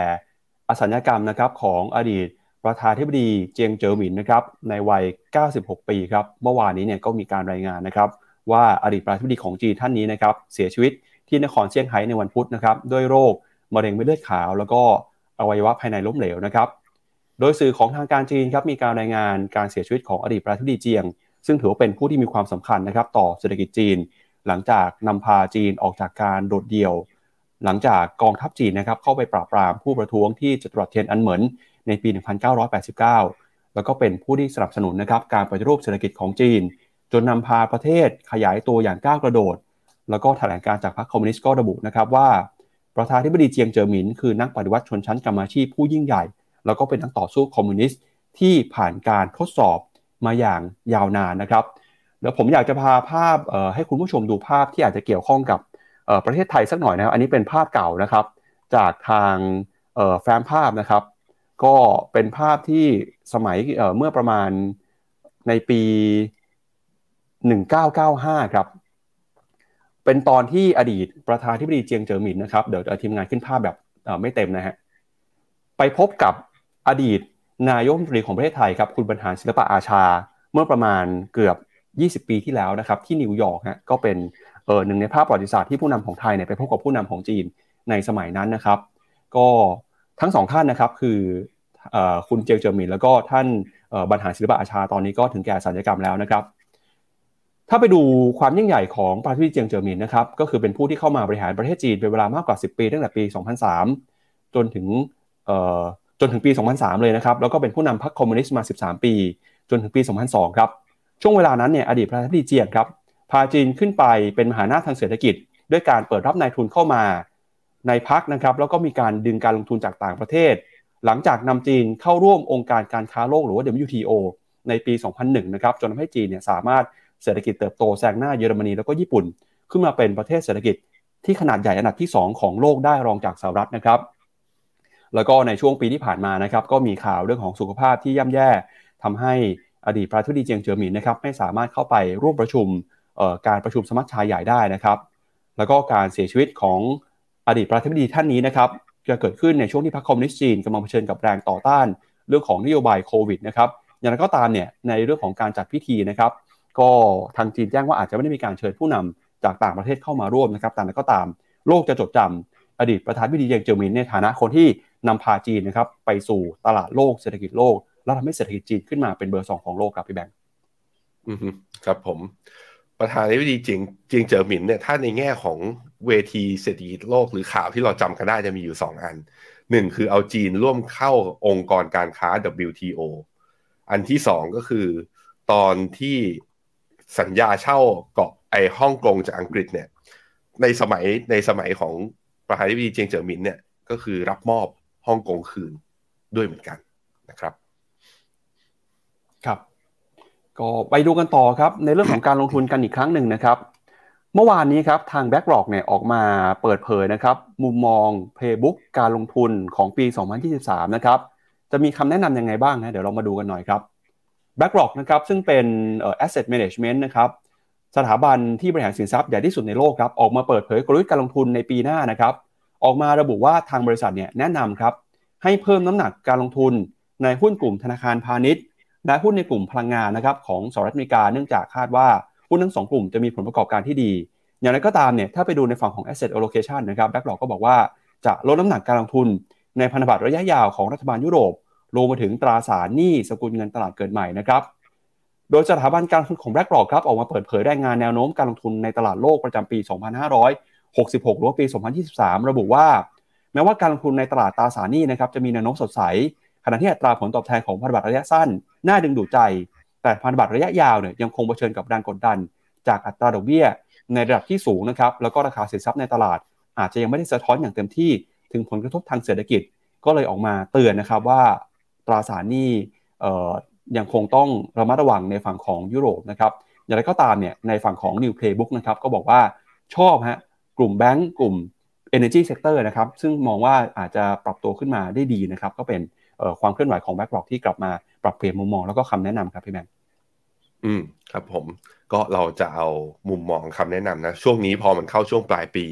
อสัญกรรมนะครับของอดีตประธานาธิบดีเจียงเจ๋อหมินนะครับในวัยเก้าสิบหกปีครับเมื่อวานนี้เนี่ยก็มีการรายงานนะครับว่าอดีตประธานาธิบดีของจีนท่านนี้นะครับเสียชีวิตที่นครเซี่ยงไฮ้ในวันพุธนะครับด้วยโรคมะเร็งเม็ดเลือดขาวแล้วก็อวัยวะภายในล้มเหลวนะครับโดยสื่อของทางการจีนครับมีการรายงานการเสียชีวิตของอดีตประธานาธิบดีเจียงซึ่งถือว่าเป็นผู้ที่มีความสำคัญนะครับต่อเศรษฐกิจจีนหลังจากนำพาจีนออกจากการโดดเดี่ยวหลังจากกองทัพจีนนะครับเข้าไปปราบปรามผู้ประท้วงที่จตุรัสเทียนอันเหมินในปีหนึ่งพันเก้าร้อยแปดสิบเก้าแล้วก็เป็นผู้ที่สนับสนุนนะครับการปฏิรูปเศรษฐกิจของจีนจนนำพาประเทศขยายตัวอย่างก้าวกระโดดแล้วก็แถลงการจากพรรคคอมมิวนิสต์ก็ระบุนะครับว่าประธานาธิบดีเจียงเจ๋อหมินคือนักปฏิวัติชนชั้นกรรมาชีพผู้ยิ่งใหญ่แล้วก็เป็นนักต่อสู้คอมมิวนิสต์ ที่ผ่านการทดสอบมาอย่างยาวนานนะครับแล้วผมอยากจะพาภาพให้คุณผู้ชมดูภาพที่อาจจะเกี่ยวข้องกับประเทศไทยสักหน่อยนะครับอันนี้เป็นภาพเก่านะครับจากทางแฟ้มภาพนะครับก็เป็นภาพที่สมัยเมื่อประมาณในปีหนึ่งพันเก้าร้อยเก้าสิบห้าครับเป็นตอนที่อดีตประธานาธิบดีเจียงเจ๋อหมินนะครับเดี๋ยวทีมงานขึ้นภาพแบบไม่เต็มนะฮะไปพบกับอดีตนายกรัฐมนตรีของประเทศไทยครับคุณบรรหารศิลปะอาชาเมื่อประมาณเกือบยี่สิบปีที่แล้วนะครับที่นิวยอร์กฮะก็เป็นเอ่อหนึ่งในภาพประวัติศาสตร์ที่ผู้นำของไทยเนี่ยไปพบกับผู้นำของจีนในสมัยนั้นนะครับก็ทั้งสองท่านนะครับคือเอ่อคุณเจียงเจ๋อหมินแล้วก็ท่านเอ่อบรรหารศิลปะอาชาตอนนี้ก็ถึงแก่สัญญกรรมแล้วนะครับถ้าไปดูความยิ่งใหญ่ของประธานาธิบดีเจียงเจ๋อหมินนะครับก็คือเป็นผู้ที่เข้ามาบริหารประเทศจีนเป็นเวลามากกว่าสิบปีตั้งแต่ปีสองพันสามจนถึงเอ่อจนถึงปีสองพันสามเลยนะครับแล้วก็เป็นผู้นำพรรคคอมมิวนิสต์มาสิบสามปีจนถึงปีสองพันสองครับช่วงเวลานั้นเนี่ยอดีตประธานาธิบดีเจียงครับพาจีนขึ้นไปเป็นมหาอำนาจทางเศรษฐกิจด้วยการเปิดรับนายทุนเข้ามาในพรรคนะครับแล้วก็มีการดึงการลงทุนจากต่างประเทศหลังจากนำจีนเข้าร่วมองค์การการค้าโลกหรือว่า ดับเบิลยู ที โอ ในปีสองพันหนึ่งนะครับจนทำให้จีนเนี่ยสามารถเศรษฐกิจเติบโตแซงหน้าเยอรมนีแล้วก็ญี่ปุ่นขึ้นมาเป็นประเทศเศรษฐกิจที่ขนาดใหญ่อันดับที่สองของโลกได้รองจากสหรัฐนะครับแล้วก็ในช่วงปีที่ผ่านมานะครับก็มีข่าวเรื่องของสุขภาพที่ย่ำแย่ทำให้อดีตประธานาธิบดีเจียงเจ๋อหมินนะครับไม่สามารถเข้าไปร่วมประชุมการประชุมสมัชชาใหญ่ได้นะครับแล้วก็การเสียชีวิตของอดีตประธานาธิบดีท่านนี้นะครับจะเกิดขึ้นในช่วงที่พรรคคอมมิวนิสต์จีนกำลังเผชิญกับแรงต่อต้านเรื่องของนโยบายโควิดนะครับอย่างไรก็ตามเนี่ยในเรื่องของการจัดพิธีนะครับก็ทางจีนแจ้งว่าอาจจะไม่ได้มีการเชิญผู้นำจากต่างประเทศเข้ามาร่วมนะครับแต่ก็ตามโลกจะจดจำอดีตประธานาธิบดีเจียงเจ๋อหมินในฐานะคนที่นำพาจีนนะครับไปสู่ตลาดโลกเศรษฐกิจโลกแล้วทำให้เศรษฐกิจจีนขึ้นมาเป็นเบอร์สองของโลกครับพี่แบงค์อือฮึครับผมประธานาธิบดีเจียงเจียงเจ๋อหมินเนี่ยถ้าในแง่ของเวทีเศรษฐกิจโลกหรือข่าวที่เราจำกันได้จะมีอยู่สองอันหนึ่งคือเอาจีนร่วมเข้าองค์กรการค้า ดับเบิลยู ที โอ อันที่สองก็คือตอนที่สัญญาเช่าเกาะไอฮ่องกงจากอังกฤษเนี่ยในสมัยในสมัยของประธานาธิบดีเจียงเจ๋อหมินเนี่ยก็คือรับมอบฮ่องกงคืนด้วยเหมือนกันนะครับครับก็ไปดูกันต่อครับในเรื่องของการลงทุนกันอีกครั้งหนึ่งนะครับเมื่อวานนี้ครับทาง BlackRock เนี่ยออกมาเปิดเผยนะครับมุมมอง Playbook การลงทุนของปีสองพันยี่สิบสามนะครับจะมีคำแนะนำยังไงบ้างนะเดี๋ยวเรามาดูกันหน่อยครับ BlackRock นะครับซึ่งเป็นเอ่อ Asset Management นะครับสถาบันที่บริหารสินทรัพย์ใหญ่ที่สุดในโลกครับออกมาเปิดเผยกลยุทธ์การลงทุนในปีหน้านะครับออกมาระบุว่าทางบริษัทเนี่ยแนะนำครับให้เพิ่มน้ำหนักการลงทุนในหุ้นกลุ่มธนาคารพาณิชย์และหุ้นในกลุ่มพลังงานนะครับของสหรัฐอเมริกาเนื่องจากคาดว่าหุ้นทั้งสองกลุ่มจะมีผลประกอบการที่ดีอย่างไรก็ตามเนี่ยถ้าไปดูในฝั่งของ asset allocation นะครับ BlackRock ก็บอกว่าจะลดน้ำหนักการลงทุนในพันธบัตรระยะยาวของรัฐบาลยุโรปรวมไปถึงตราสารหนี้สกุลเงินตลาดเกิดใหม่นะครับโดยสถาบันการลงทุนของ BlackRock ครับออกมาเปิดเผยรายงานแนวโน้มการลงทุนในตลาดโลกประจำปีสองพันห้าร้อยหกสิบหกหรือว่าปีสองพันยี่สิบสามระบุว่าแม้ว่าการลงทุนในตลาดตราสารหนี้นะครับจะมีแนวโน้มสดใสขณะที่อัตราผลตอบแทนของพันธบัตรระยะสั้นน่าดึงดูดใจแต่พันธบัตรระยะยาวเนี่ยยังคงเผชิญกับแรงกดดันจากอัตราดอกเบี้ยในระดับที่สูงนะครับแล้วก็ราคาสินทรัพย์ในตลาดอาจจะยังไม่ได้สะท้อนอย่างเต็มที่ถึงผลกระทบทางเศรษฐกิจก็เลยออกมาเตือนนะครับว่าตราสารหนี้เอ่อยังคงต้องระมัดระวังในฝั่งของยุโรปนะครับอย่างไรก็ตามเนี่ยในฝั่งของ New Playbook นะครับก็บอกว่าชอบฮะกลุ่มแบงก์กลุ่ม Energy Sector นะครับซึ่งมองว่าอาจจะปรับตัวขึ้นมาได้ดีนะครับก็เป็นความเคลื่อนไหวของ BlackRock ที่กลับมาปรับเปลี่ยนมุมมองแล้วก็คำแนะนำครับพี่แมนอืมครับผมก็เราจะเอามุมมองคำแนะนำนะช่วงนี้พอมันเข้าช่วงปลายปี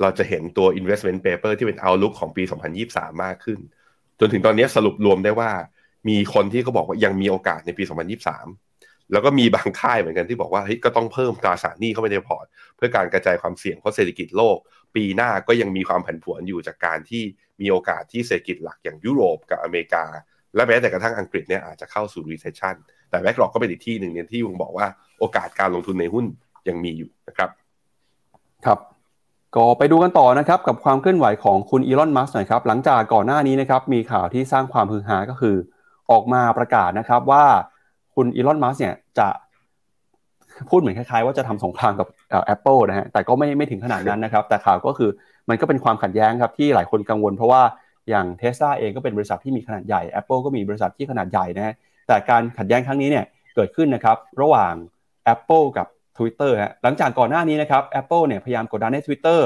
เราจะเห็นตัว investment paper ที่เป็น outlook ของปีสองพันยี่สิบสามมากขึ้นจนถึงตอนนี้สรุปรวมได้ว่ามีคนที่ก็บอกว่ายังมีโอกาสในปีสองพันยี่สิบสามแล้วก็มีบางค่ายเหมือนกันที่บอกว่าเฮ้ยก็ต้องเพิ่มตราสารหนี้เข้าไปในพอร์ตเพื่อการกระจายความเสี่ยงเพราะเศรษฐกิจโลกปีหน้าก็ยังมีความผันผวนอยู่จากการที่มีโอกาสที่เศรษฐกิจหลักอย่างยุโรปกับอเมริกาและแม้แต่กระทั่งอังกฤษเนี่ยอาจจะเข้าสู่ recession แต่ BlackRock ก็เป็นอีกที่หนึ่งเนี่ยที่วงบอกว่าโอกาสการลงทุนในหุ้นยังมีอยู่นะครับครับก็ไปดูกันต่อนะครับกับความเคลื่อนไหวของคุณ Elon Musk หน่อยครับหลังจากก่อนหน้านี้นะครับมีข่าวที่สร้างความฮือฮาก็คือออกมาประกาศนะครับว่าคุณ Elon Musk เนี่ยจะพูดเหมือนคล้ายๆว่าจะทำสงครามกับ Apple นะฮะแต่ก็ไม่ไม่ถึงขนาดนั้นนะครับแต่ข่าวก็คือมันก็เป็นความขัดแย้งครับที่หลายคนกังวลเพราะว่า อย่าง Tesla เองก็เป็นบริษัทที่มีขนาดใหญ่ Apple ก็มีบริษัทที่ขนาดใหญ่นะฮะแต่การขัดแย้งครั้งนี้เนี่ยเกิดขึ้นนะครับระหว่าง Apple กับ Twitter ฮะหลังจากก่อนหน้านี้นะครับ Apple เนี่ยพยายามกดดันให้ Twitter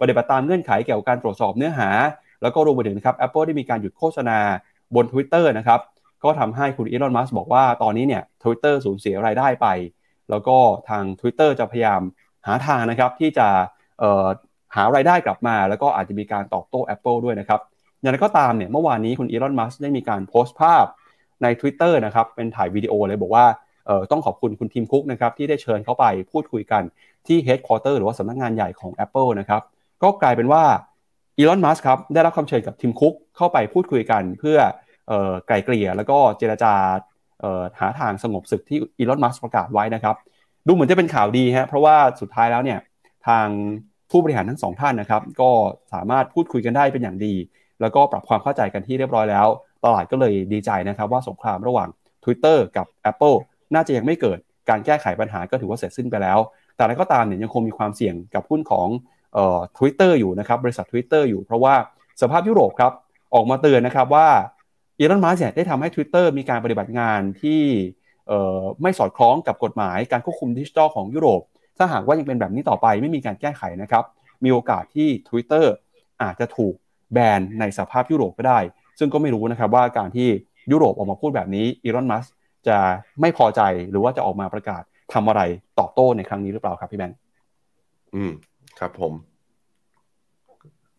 ปฏิบัติตามเงื่อนไขเกี่ยวกับการตรวจสอบเนื้อหาแล้วก็รวมไปถึงนะครับ Apple ได้มีการหยุดโฆษณาบน Twitter นะครับก็ทำให้คุณ Elon Musk บอกว่าตอนนี้เนี่ย Twitter สูญเสียรายได้ไปแล้วก็ทาง Twitter จะพยายามหาทางนะครับที่จะหารายได้กลับมาแล้วก็อาจจะมีการตอบโต้ Apple ด้วยนะครับอย่างไรก็ตามเนี่ยเมื่อวานนี้คุณ Elon Musk ได้มีการโพสต์ภาพใน Twitter นะครับเป็นถ่ายวิดีโอเลยบอกว่าเอ่อต้องขอบคุณคุณทีมคุกนะครับที่ได้เชิญเขาไปพูดคุยกันที่ Headquarter หรือว่าสำนักงานใหญ่ของ Apple นะครับก็กลายเป็นว่า Elon Musk ครับได้รับคำเชิญกับทีมคุกเข้าไปพูดคุยกันเพื่อเอ่อไกล่เกลี่ยแล้วก็เจรจาเอ่อหาทางสงบศึกที่ Elon Musk ประกาศไว้นะครับดูเหมือนจะเป็นข่าวดีฮะเพราะว่าสุดท้ายแล้วเนี่ยทางผู้บริหารทั้งสองท่านนะครับก็สามารถพูดคุยกันได้เป็นอย่างดีแล้วก็ปรับความเข้าใจกันที่เรียบร้อยแล้วตลาดก็เลยดีใจนะครับว่าสงครามระหว่าง Twitter กับ Apple น่าจะยังไม่เกิดการแก้ไขปัญหาก็ถือว่าเสร็จสิ้นไปแล้วแต่อะไรก็ตามเนี่ยยังคงมีความเสี่ยงกับหุ้นของเอ่อ Twitter อยู่นะครับบริษัท Twitter อยู่เพราะว่าสภาพยุโรปครับออกมาเตือนนะครับว่า Elon Musk ได้ทำให้ Twitter มีการปฏิบัติงานที่เอ่อไม่สอดคล้องกับกฎหมายการควบคุมดิจิทัลของยุโรปถ้าหากว่ายังเป็นแบบนี้ต่อไปไม่มีการแก้ไขนะครับมีโอกาสที่ Twitter อาจจะถูกแบนในสภาพยุโรปก็ได้ซึ่งก็ไม่รู้นะครับว่าการที่ยุโรปออกมาพูดแบบนี้อีลอนมัสก์จะไม่พอใจหรือว่าจะออกมาประกาศทำอะไรตอบโต้ในครั้งนี้หรือเปล่าครับพี่แบงค์อืมครับผม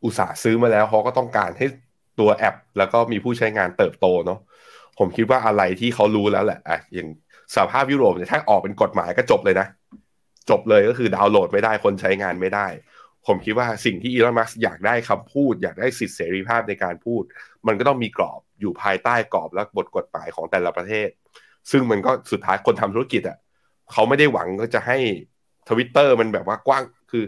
อุตส่าห์ซื้อมาแล้วเขาก็ต้องการให้ตัวแอปแล้วก็มีผู้ใช้งานเติบโตเนาะผมคิดว่าอะไรที่เขารู้แล้วแหละอ่ะอย่างสภาพยุโรปเนี่ยถ้าออกเป็นกฎหมายก็จบเลยนะจบเลยก็คือดาวน์โหลดไม่ได้คนใช้งานไม่ได้ผมคิดว่าสิ่งที่อีลอนมัสก์อยากได้คำพูดอยากได้สิทธิเสรีภาพในการพูดมันก็ต้องมีกรอบอยู่ภายใต้กรอบและบทกฎหมายของแต่ละประเทศซึ่งมันก็สุดท้ายคนทำธุรกิจอ่ะเขาไม่ได้หวังก็จะให้ Twitter มันแบบว่ากว้างคือ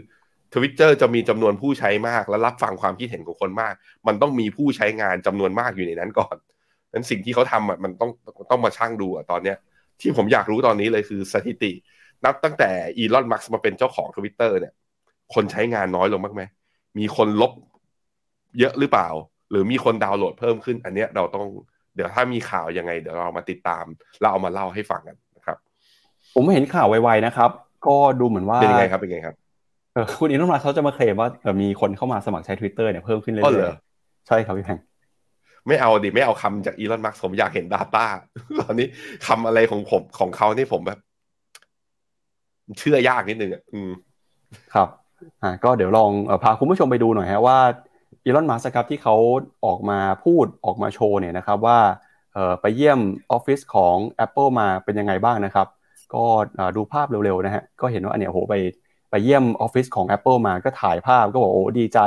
Twitter จะมีจำนวนผู้ใช้มากและรับฟังความคิดเห็นของคนมากมันต้องมีผู้ใช้งานจำนวนมากอยู่ในนั้นก่อนนั้นสิ่งที่เขาทำอ่ะมันต้องต้องมาชั่งดูอ่ะตอนเนี้ยที่ผมอยากรู้ตอนนี้เลยคือสถิตินับตั้งแต่อีลอนมัสก์มาเป็นเจ้าของ Twitter เนี่ยคนใช้งานน้อยลงบ้างไหมมีคนลบเยอะหรือเปล่าหรือมีคนดาวน์โหลดเพิ่มขึ้นอันเนี้ยเราต้องเดี๋ยวถ้ามีข่าวยังไงเดี๋ยวเรามาติดตามเราเอามาเล่าให้ฟังกันนะครับผมเห็นข่าวไวๆนะครับก็ดูเหมือนว่าเป็นยังไงครับเป็นยังไงครับเออคุณอินทร์มาเขาจะมาเคลมว่ามีคนเข้ามาสมัครใช้ Twitter เนี่ยเพิ่มขึ้นเรื่อยๆใช่ครับพี่แพงไม่เอาดิไม่เอาคำจากอีลอนมัสก์ผมอยากเห็น data ตอนนี้คำอะไรของผมของเขานี่ผมแบบเชื่อยากนิดนึงอ่ะอืมครับอ่าก็เดี๋ยวลองพาคุณผู้ชมไปดูหน่อยฮะว่าอีลอนมัสก์ครับที่เขาออกมาพูดออกมาโชว์เนี่ยนะครับว่าเอ่อไปเยี่ยมออฟฟิศของ Apple มาเป็นยังไงบ้างนะครับก็ดูภาพเร็วๆนะฮะก็เห็นว่าเนี่ยโหไปไปเยี่ยมออฟฟิศของ Apple มาก็ถ่ายภาพก็บอกโอ้ดีใจ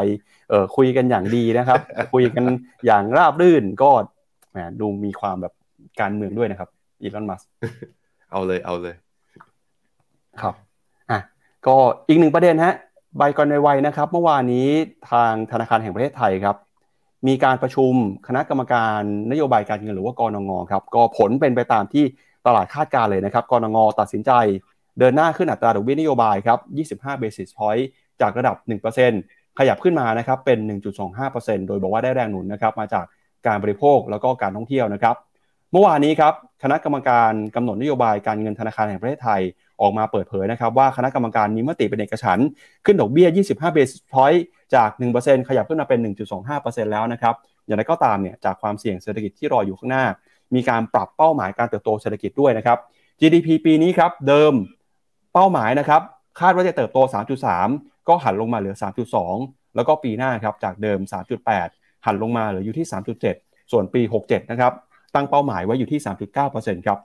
เอ่อคุยกันอย่างดีนะครับ คุยกันอย่างราบรื่นก็แหมดูมีความแบบการเมืองด้วยนะครับอีลอนมัสก์เอาเลยเอาเลยครับอ่ะก็อีกหนึ่งประเด็นฮะใบก่อนในวัยนะครับเมื่อวานนี้ทางธนาคารแห่งประเทศไทยครับมีการประชุมคณะกรรมการนโยบายการเงินหรือว่ากนง.ครับก็ผลเป็นไปตามที่ตลาดคาดการเลยนะครับกนง.ตัดสินใจเดินหน้าขึ้นอัตราดอกเบี้ยนโยบายครับยี่สิบห้า basis point จากระดับ หนึ่งเปอร์เซ็นต์ ขยับขึ้นมานะครับเป็น หนึ่งจุดสองห้าเปอร์เซ็นต์ โดยบอกว่าได้แรงหนุนนะครับมาจากการบริโภคแล้วก็การท่องเที่ยวนะครับเมื่อวานนี้ครับคณะกรรมการกำหนดนโยบายการเงินธนาคารแห่งประเทศไทยออกมาเปิดเผยนะครับว่าคณะกรรมการมีมติเป็นเอกฉันท์ขึ้นดอกเบี้ยยี่สิบห้า basis point จาก หนึ่งเปอร์เซ็นต์ ขยับขึ้นมาเป็น หนึ่งจุดสองห้าเปอร์เซ็นต์ แล้วนะครับอย่างไรก็ตามเนี่ยจากความเสี่ยงเศรษฐกิจที่รออยู่ข้างหน้ามีการปรับเป้าหมายการเติบโตเศรษฐกิจด้วยนะครับ จี ดี พี ปีนี้ครับเดิมเป้าหมายนะครับคาดว่าจะเติบโต สามจุดสาม ก็หันลงมาเหลือ สามจุดสอง แล้วก็ปีหน้าครับจากเดิม สามจุดแปด หันลงมาเหลืออยู่ที่ สามจุดเจ็ด ส่วนปี หกเจ็ด นะครับตั้งเป้าหมายไว้อยู่ที่ สามจุดเก้าเปอร์เซ็นต์ ครับ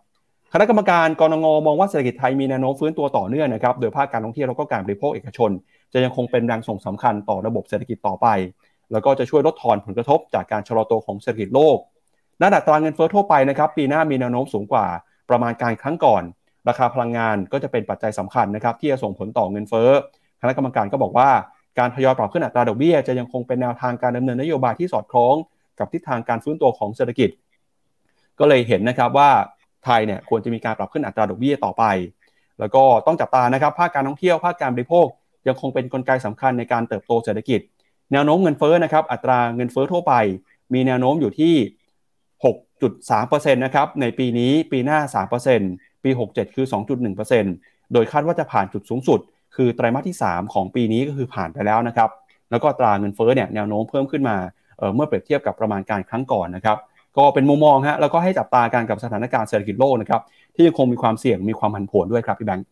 คณะกรรมการกนงมองว่าเศรษฐกิจไทยมีแนวโน้มฟื้นตัวต่อเนื่องนะครับโดยภาคการท่องเที่ยวแล้วก็การบริโภคเอกชนจะยังคงเป็นแรงส่งสำคัญต่อระบบเศรษฐกิจต่อไปแล้วก็จะช่วยลดทอนผลกระทบจากการชะลอตัวของเศรษฐกิจโลกด้านอัตราเงินเฟ้อทั่วไปนะครับปีหน้ามีแนวโน้มสูงกว่าประมาณการครั้งก่อนราคาพลังงานก็จะเป็นปัจจัยสำคัญนะครับที่จะส่งผลต่อเงินเฟ้อคณะกรรมการก็บอกว่าการทยอยปรับขึ้นอัตราดอกเบี้ยจะยังคงเป็นแนวทางการดำเนินนโยบายที่สอดคล้องกับทิศทางการฟื้นตัวของเศรษฐกิจก็เลยเห็นนะครับว่าไทยเนี่ยควรจะมีการปรับขึ้นอัตราดอกเบี้ยต่อไปแล้วก็ต้องจับตานะครับภาคการท่องเที่ยวภาคการบริโภคยังคงเป็นกลไกสำคัญในการเติบโตเศรษฐกิจแนวโน้มเงินเฟ้อนะครับอัตราเงินเฟ้อทั่วไป มีแนวโน้มอยู่ที่ หกจุดสามเปอร์เซ็นต์ นะครับในปีนี้ปีหน้า สามเปอร์เซ็นต์ ปีหกสิบเจ็ดคือ สองจุดหนึ่งเปอร์เซ็นต์ โดยคาดว่าจะผ่านจุดสูงสุดคือไตรมาสที่สามของปีนี้ก็คือผ่านไปแล้วนะครับแล้วก็ตราเงินเฟ้อเนี่ยแนวโน้มเพิ่มขึ้นมา เอ่อ เมื่อเปรียบเทียบกับประมาณการครั้งก่อนนะครับก็เป็นมุมมองฮะแล้วก็ให้จับตาการกับสถานการณ์เศรษฐกิจโลกนะครับที่ยังคงมีความเสี่ยงมีความผันผวนด้วยครับพี่แบงค์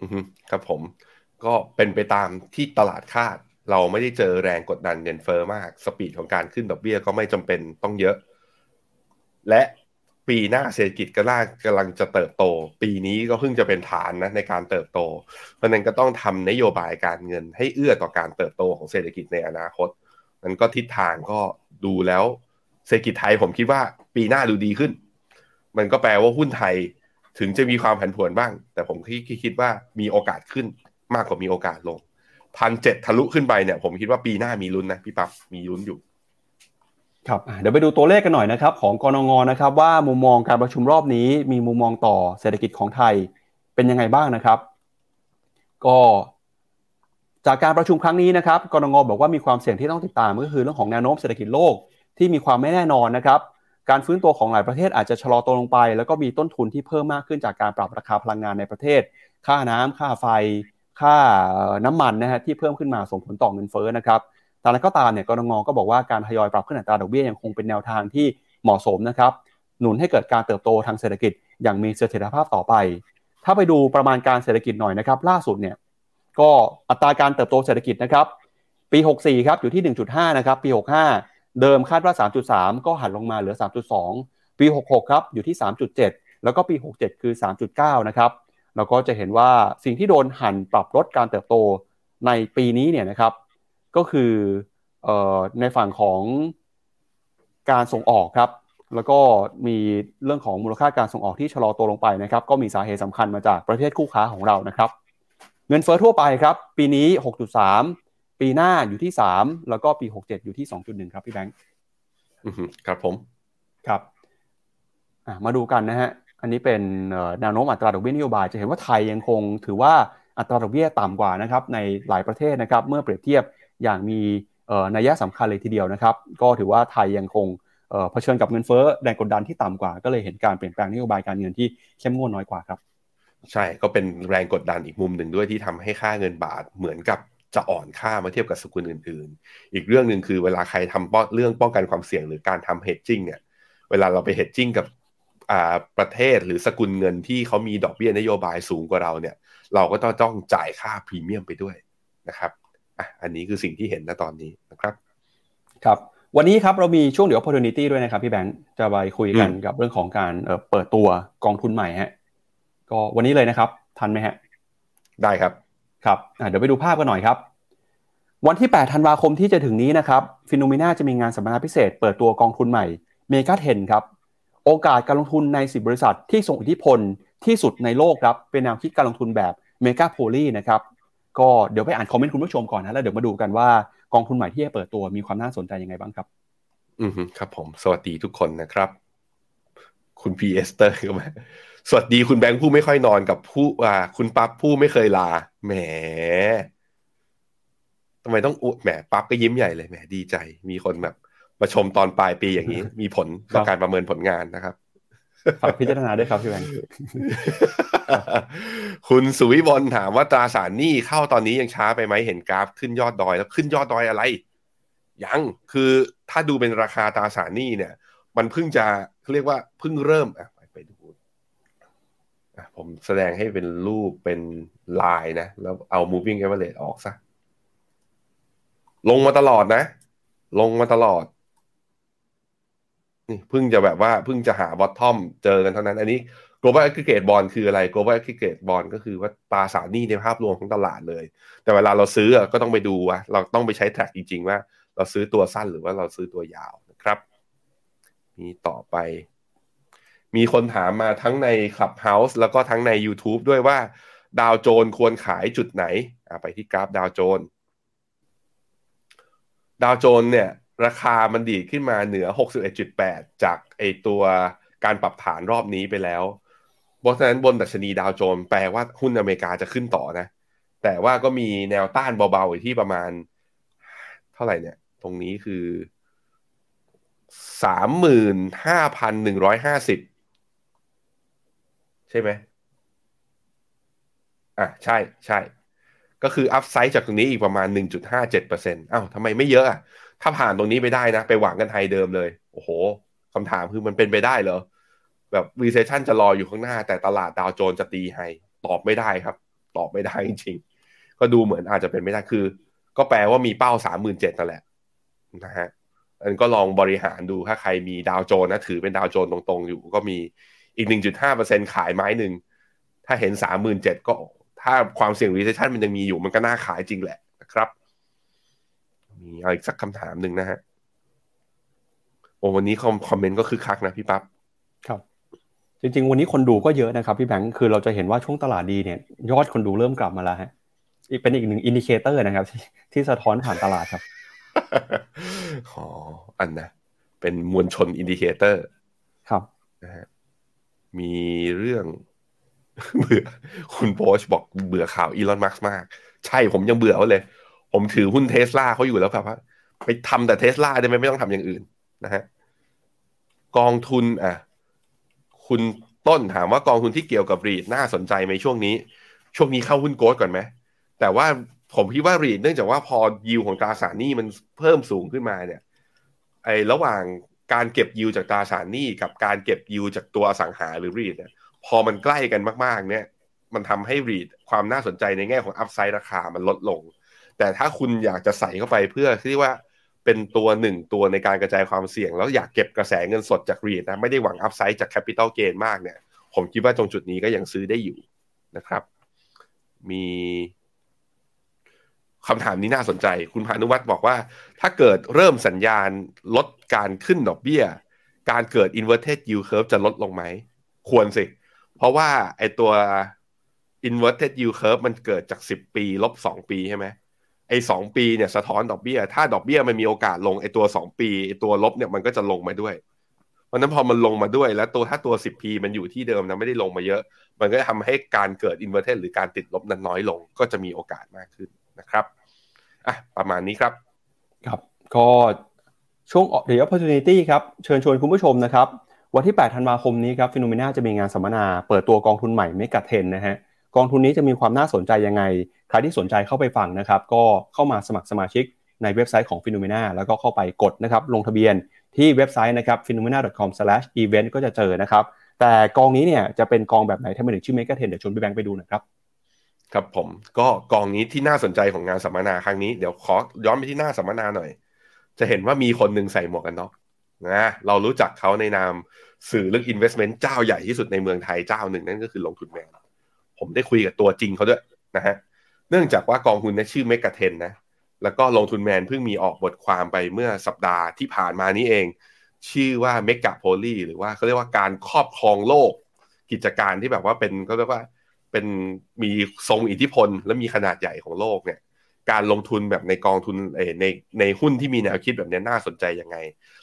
อือฮึครับผมก็เป็นไปตามที่ตลาดคาดเราไม่ได้เจอแรงกดดันเงินเฟ้อมากสปีดของการขึ้นดอกเบี้ยก็ไม่จำเป็นต้องเยอะและปีหน้าเศรษฐกิจกำลังจะเติบโตปีนี้ก็เพิ่งจะเป็นฐานนะในการเติบโตเพราะนั้นก็ต้องทำนโยบายการเงินให้เอื้อต่อการเติบโตของเศรษฐกิจในอนาคตนั้นก็ทิศทางก็ดูแล้วเศรษฐกิจไทยผมคิดว่าปีหน้าดูดีขึ้นมันก็แปลว่าหุ้นไทยถึงจะมีความผันผวนบ้างแต่ผมคิดว่ามีโอกาสขึ้นมากกว่ามีโอกาสลง หนึ่งพันเจ็ดร้อย ทะลุขึ้นไปเนี่ยผมคิดว่าปีหน้ามีลุ้นนะพี่ปั๊บมีลุ้นอยู่ครับเดี๋ยวไปดูตัวเลขกันหน่อยนะครับของกนง.นะครับว่ามุมมองการประชุมรอบนี้มีมุมมองต่อเศรษฐกิจของไทยเป็นยังไงบ้างนะครับก็จากการประชุมครั้งนี้นะครับกนง.บอกว่ามีความเสี่ยงที่ต้องติดตามก็คือเรื่องของแนวโน้มเศรษฐกิจโลกที่มีความไม่แน่นอนนะครับการฟื้นตัวของหลายประเทศอาจจะชะลอตัวลงไปแล้วก็มีต้นทุนที่เพิ่มมากขึ้นจากการปรับราคาพลังงานในประเทศค่าน้ำค่าไฟค่าน้ำมันนะฮะที่เพิ่มขึ้นมาส่งผลต่อเงินเฟ้อนะครับแต่แล้วก็ตามเนี่ยกนง.ก็บอกว่าการทยอยปรับขึ้นอัตราดอกเบี้ยยังคงเป็นแนวทางที่เหมาะสมนะครับหนุนให้เกิดการเติบโตทางเศรษฐกิจอย่างมีเสถียรภาพต่อไปถ้าไปดูประมาณการเศรษฐกิจหน่อยนะครับล่าสุดเนี่ยก็อัตราการเติบโตเศรษฐกิจนะครับปีหกสิบสี่ครับอยู่ที่ หนึ่งจุดห้า นะครับปีหกสิบห้าเดิมคาดว่า สามจุดสาม ก็หันลงมาเหลือ สามจุดสอง ปีหกสิบหกครับอยู่ที่ สามจุดเจ็ด แล้วก็ปีหกสิบเจ็ดคือ สามจุดเก้า นะครับแล้วก็จะเห็นว่าสิ่งที่โดนหันปรับลดการเติบโตในปีนี้เนี่ยนะครับก็คือในฝั่งของการส่งออกครับแล้วก็มีเรื่องของมูลค่าการส่งออกที่ชะลอตัวลงไปนะครับก็มีสาเหตุสำคัญมาจากประเทศคู่ค้าของเรานะครับเงินเฟ้อทั่วไปครับปีนี้ หกจุดสาม ปีหน้าอยู่ที่สามแล้วก็ปีหกสิบเจ็ดอยู่ที่ สองจุดหนึ่ง ครับพี่แบงค์ครับผมครับมาดูกันนะฮะอันนี้เป็นแนวโน้มอัตราดอกเบี้ยนโยบายจะเห็นว่าไทยยังคงถือว่าอัตราดอกเบี้ยต่ำกว่านะครับในหลายประเทศนะครับเมื่อเปรียบเทียบอย่างมีนัยสำคัญเลยทีเดียวนะครับก็ถือว่าไทยยังคงเผชิญกับเงินเฟ้อแรงกดดันที่ต่ำกว่าก็เลยเห็นการเปลี่ยนแปลงนโยบายการเงินที่เข้มงวดน้อยกว่าครับใช่ก็เป็นแรงกดดันอีกมุมหนึ่งด้วยที่ทำให้ค่าเงินบาทเหมือนกับจะอ่อนค่ามาเทียบกับสกุลอื่นๆอีกเรื่องนึงคือเวลาใครทำเรื่องป้องกันความเสี่ยงหรือการทำ hedging เนี่ยเวลาเราไป hedging กับประเทศหรือสกุลเงินที่เขามีดอกเบี้ยนโยบายสูงกว่าเราเนี่ยเราก็ต้องจ่ายค่าพรีเมียมไปด้วยนะครับอันนี้คือสิ่งที่เห็นณตอนนี้นะครับครับวันนี้ครับเรามีช่วงเดี๋ยว opportunity ด้วยนะครับพี่แบงค์จะไปคุยกันกับเรื่องของการเปิดตัวกองทุนใหม่ฮะก็วันนี้เลยนะครับทันไหมฮะได้ครับครับเดี๋ยวไปดูภาพกันหน่อยครับวันที่แปดธันวาคมที่จะถึงนี้นะครับ Phenomena จะมีงานสัมมนาพิเศษเปิดตัวกองทุนใหม่ Mega สิบ ครับโอกาสการลงทุนในสิบบริษัทที่ทรงอิทธิพลที่สุดในโลกครับเป็นแนวคิดการลงทุนแบบ Mega Poly นะครับก็เดี๋ยวไปอ่านคอมเมนต์คุณผู้ชมก่อนนะแล้วเดี๋ยวมาดูกันว่ากองทุนใหม่ที่จะเปิดตัวมีความน่าสนใจยังไงบ้างครับอืมครับผมสวัสดีทุกคนนะครับคุณ พี เอสเตอร์เข้ามาสวัสดีคุณแบงค์ผู้ไม่ค่อยนอนกับผู้อ่าคุณปั๊บผู้ไม่เคยลาแหมทำไมต้องอุแหมปั๊บก็ยิ้มใหญ่เลยแหมดีใจมีคนแบบมาชมตอนปลายปีอย่างนี้มีผลต่อการประเมินผลงานนะครับฝากพิจารณาด้วยครับพี่แบงค์คุณสุวิบลถามว่าตราสารหนี้เข้าตอนนี้ยังช้าไปไหมเห็นกราฟขึ้นยอดดอยแล้วขึ้นยอดดอยอะไรยังคือถ้าดูเป็นราคาตราสารหนี้เนี่ยมันเพิ่งจะเรียกว่าเพิ่งเริ่มอ่ะไปไปดูอ่ะผมแสดงให้เป็นรูปเป็นลายนะแล้วเอา moving average ออกซะลงมาตลอดนะลงมาตลอดนี่เพิ่งจะแบบว่าเพิ่งจะหาบอททอมเจอกันเท่านั้นอันนี้ global aggregate bond คืออะไร global aggregate bond ก็คือว่าตราสารหนี้ในภาพรวมของตลาดเลยแต่เวลาเราซื้อก็ต้องไปดูว่าเราต้องไปใช้แทร็กจริงๆว่าเราซื้อตัวสั้นหรือว่าเราซื้อตัวยาวนะครับมีต่อไปมีคนถามมาทั้งใน Clubhouse แล้วก็ทั้งใน YouTube ด้วยว่าดาวโจนส์ควรขายจุดไหนอ่ะไปที่กราฟดาวโจนส์ดาวโจนส์เนี่ยราคามันดีขึ้นมาเหนือ หกสิบเอ็ดจุดแปด จากไอตัวการปรับฐานรอบนี้ไปแล้วเพราะฉะนั้นบนดัชนีดาวโจนส์แปลว่าหุ้นอเมริกาจะขึ้นต่อนะแต่ว่าก็มีแนวต้านเบาๆอยู่ที่ประมาณเท่าไหร่เนี่ยตรงนี้คือ สามหมื่นห้าพันหนึ่งร้อยห้าสิบ ใช่ไหมอ่ะใช่ใช่ก็คืออัพไซด์จากตรงนี้อีกประมาณ หนึ่งจุดห้าเจ็ดเปอร์เซ็นต์ อ้าวทำไมไม่เยอะอ่ะถ้าผ่านตรงนี้ไปได้นะไปหวังกันไฮเดิมเลยโอ้โหคำถามคือมันเป็นไปได้เหรอแบบรีเซสชั่นจะรออยู่ข้างหน้าแต่ตลาดดาวโจนส์จะตีไฮตอบไม่ได้ครับตอบไม่ได้จริงๆก็ดูเหมือนอาจจะเป็นไม่ได้คือก็แปลว่ามีเป้า สามหมื่นเจ็ดพัน นั่นแหละนะฮะอันก็ลองบริหารดูถ้าใครมีดาวโจนส์นะถือเป็นดาวโจนส์ตรงๆอยู่ก็มีอีก หนึ่งจุดห้าเปอร์เซ็นต์ ขายไม้นึงถ้าเห็น สามหมื่นเจ็ดพัน ก็ถ้าความเสี่ยง recession มันยังมีอยู่มันก็น่าขายจริงแหละนะครับมีเอาอีกสักคำถามหนึ่งนะฮะโอ้วันนี้คอมเมนต์ก็คือคักนะพี่ปั๊บครับจริงๆวันนี้คนดูก็เยอะนะครับพี่แบงค์คือเราจะเห็นว่าช่วงตลาดดีเนี่ยยอดคนดูเริ่มกลับมาแล้วฮะอีกเป็นอีกหนึ่งอินดิเคเตอร์นะครับที่ที่สะท้อนผ่านตลาดครับอ๋ออันนะเป็นมวลชนอินดิเคเตอร์ครับนะฮะมีเรื่องเบื่อคุณโพสบอกเบื่อข่าวอีลอนมัสก์มากใช่ผมยังเบื่อเขาเลยผมถือหุ้น Tesla เขาอยู่แล้วครับว่าไปทำแต่ Tesla ได้ไหมไม่ต้องทำอย่างอื่นนะฮะกองทุนอ่ะคุณต้นถามว่ากองทุนที่เกี่ยวกับ รีท น่าสนใจไหมช่วงนี้ช่วงนี้เข้าหุ้นโกลด์ก่อนไหมแต่ว่าผมคิดว่า รีท เนื่องจากว่าพอยิวของตราสารหนี้มันเพิ่มสูงขึ้นมาเนี่ยไอ้ระหว่างการเก็บยิวจากตราสารหนี้กับการเก็บยิวจากตัวอสังหาหรือ รีท เนี่ยพอมันใกล้กันมากๆเนี่ยมันทำให้ รีท ความน่าสนใจในแง่ของอัพไซด์ราคามันลดลงแต่ถ้าคุณอยากจะใส่เข้าไปเพื่อที่ว่าเป็นตัวหนึ่งตัวในการกระจายความเสี่ยงแล้วอยากเก็บกระแสเงินสดจาก รีท นะไม่ได้หวังอัพไซด์จาก Capital Gain มากเนี่ยผมคิดว่าตรงจุดนี้ก็ยังซื้อได้อยู่นะครับมีคำถามนี้น่าสนใจคุณพานุวัฒน์บอกว่าถ้าเกิดเริ่มสัญญาณลดการขึ้นดอกเบี้ยการเกิด Inverted Yield Curve จะลดลงไหมควรสิเพราะว่าไอตัว Inverted Yield Curve มันเกิดจากสิบปีลบสองปีใช่ไหมไอ้สองปีเนี่ยสะท้อนดอกเบี้ยถ้าดอกเบี้ยมันมีโอกาสลงไอ้ตัวสองปีไอ้ตัวลบเนี่ยมันก็จะลงมาด้วยเพราะนั้นพอมันลงมาด้วยแล้วตัวถ้าตัว สิบ ปี มันอยู่ที่เดิมนะไม่ได้ลงมาเยอะมันก็จะทำให้การเกิด inverted หรือการติดลบนั้นน้อยลงก็จะมีโอกาสมากขึ้นนะครับอ่ะประมาณนี้ครับครับก็ช่วง The Opportunity ครับเชิญชวนคุณผู้ชมนะครับวันที่แปดธันวาคมนี้ครับ Phenomena จะมีงานสัมมนาเปิดตัวกองทุนใหม่ Mega สิบ นะฮะกองทุนนี้จะมีความน่าสนใจยังไงใครที่สนใจเข้าไปฟังนะครับก็เข้ามาสมัครสมาชิกในเว็บไซต์ของ Phenomena แล้วก็เข้าไปกดนะครับลงทะเบียนที่เว็บไซต์นะครับ ฟีโนเมนา ดอท คอม สแลช อีเวนต์ ก็จะเจอนะครับแต่กองนี้เนี่ยจะเป็นกองแบบไหนถ้าไม่ถึงชื่อ Mega สิบ เดี๋ยวชวนพี่แบงค์ไปดูหน่อยครับครับผมก็กองนี้ที่น่าสนใจของงานสัมมนาครั้งนี้เดี๋ยวขอย้อนไปที่หน้าสัมมนาหน่อยจะเห็นว่ามีคนนึงใส่หมวกกันน็อกนะเรารู้จักเขาในนามสื่อเรื่อง investment เจ้าใหญ่ที่สุดในเมืองไทยเจ้าหนึ่งนั่นก็คือลงทุนแมนผมได้คุยกับตัวจริงเขาด้วยนะฮะเนื่องจากว่ากองทุนนี้ชื่อเมกะเทนนะแล้วก็ลงทุนแมนเพิ่งมีออกบทความไปเมื่อสัปดาห์ที่ผ่านมานี้เองชื่อว่าเมกะโพลีหรือว่าเขาเรียกว่าการครอบครองโลกกิจการที่แบบว่าเป็นเขาเรียกว่าเป็นมีทรงอิทธิพลและมีขนาดใหญ่ของโลกเนี่ยการลงทุนแบบในกองทุนเอ่อในในหุ้นที่มีแนวคิดแบบนี้น่าสนใจยังไง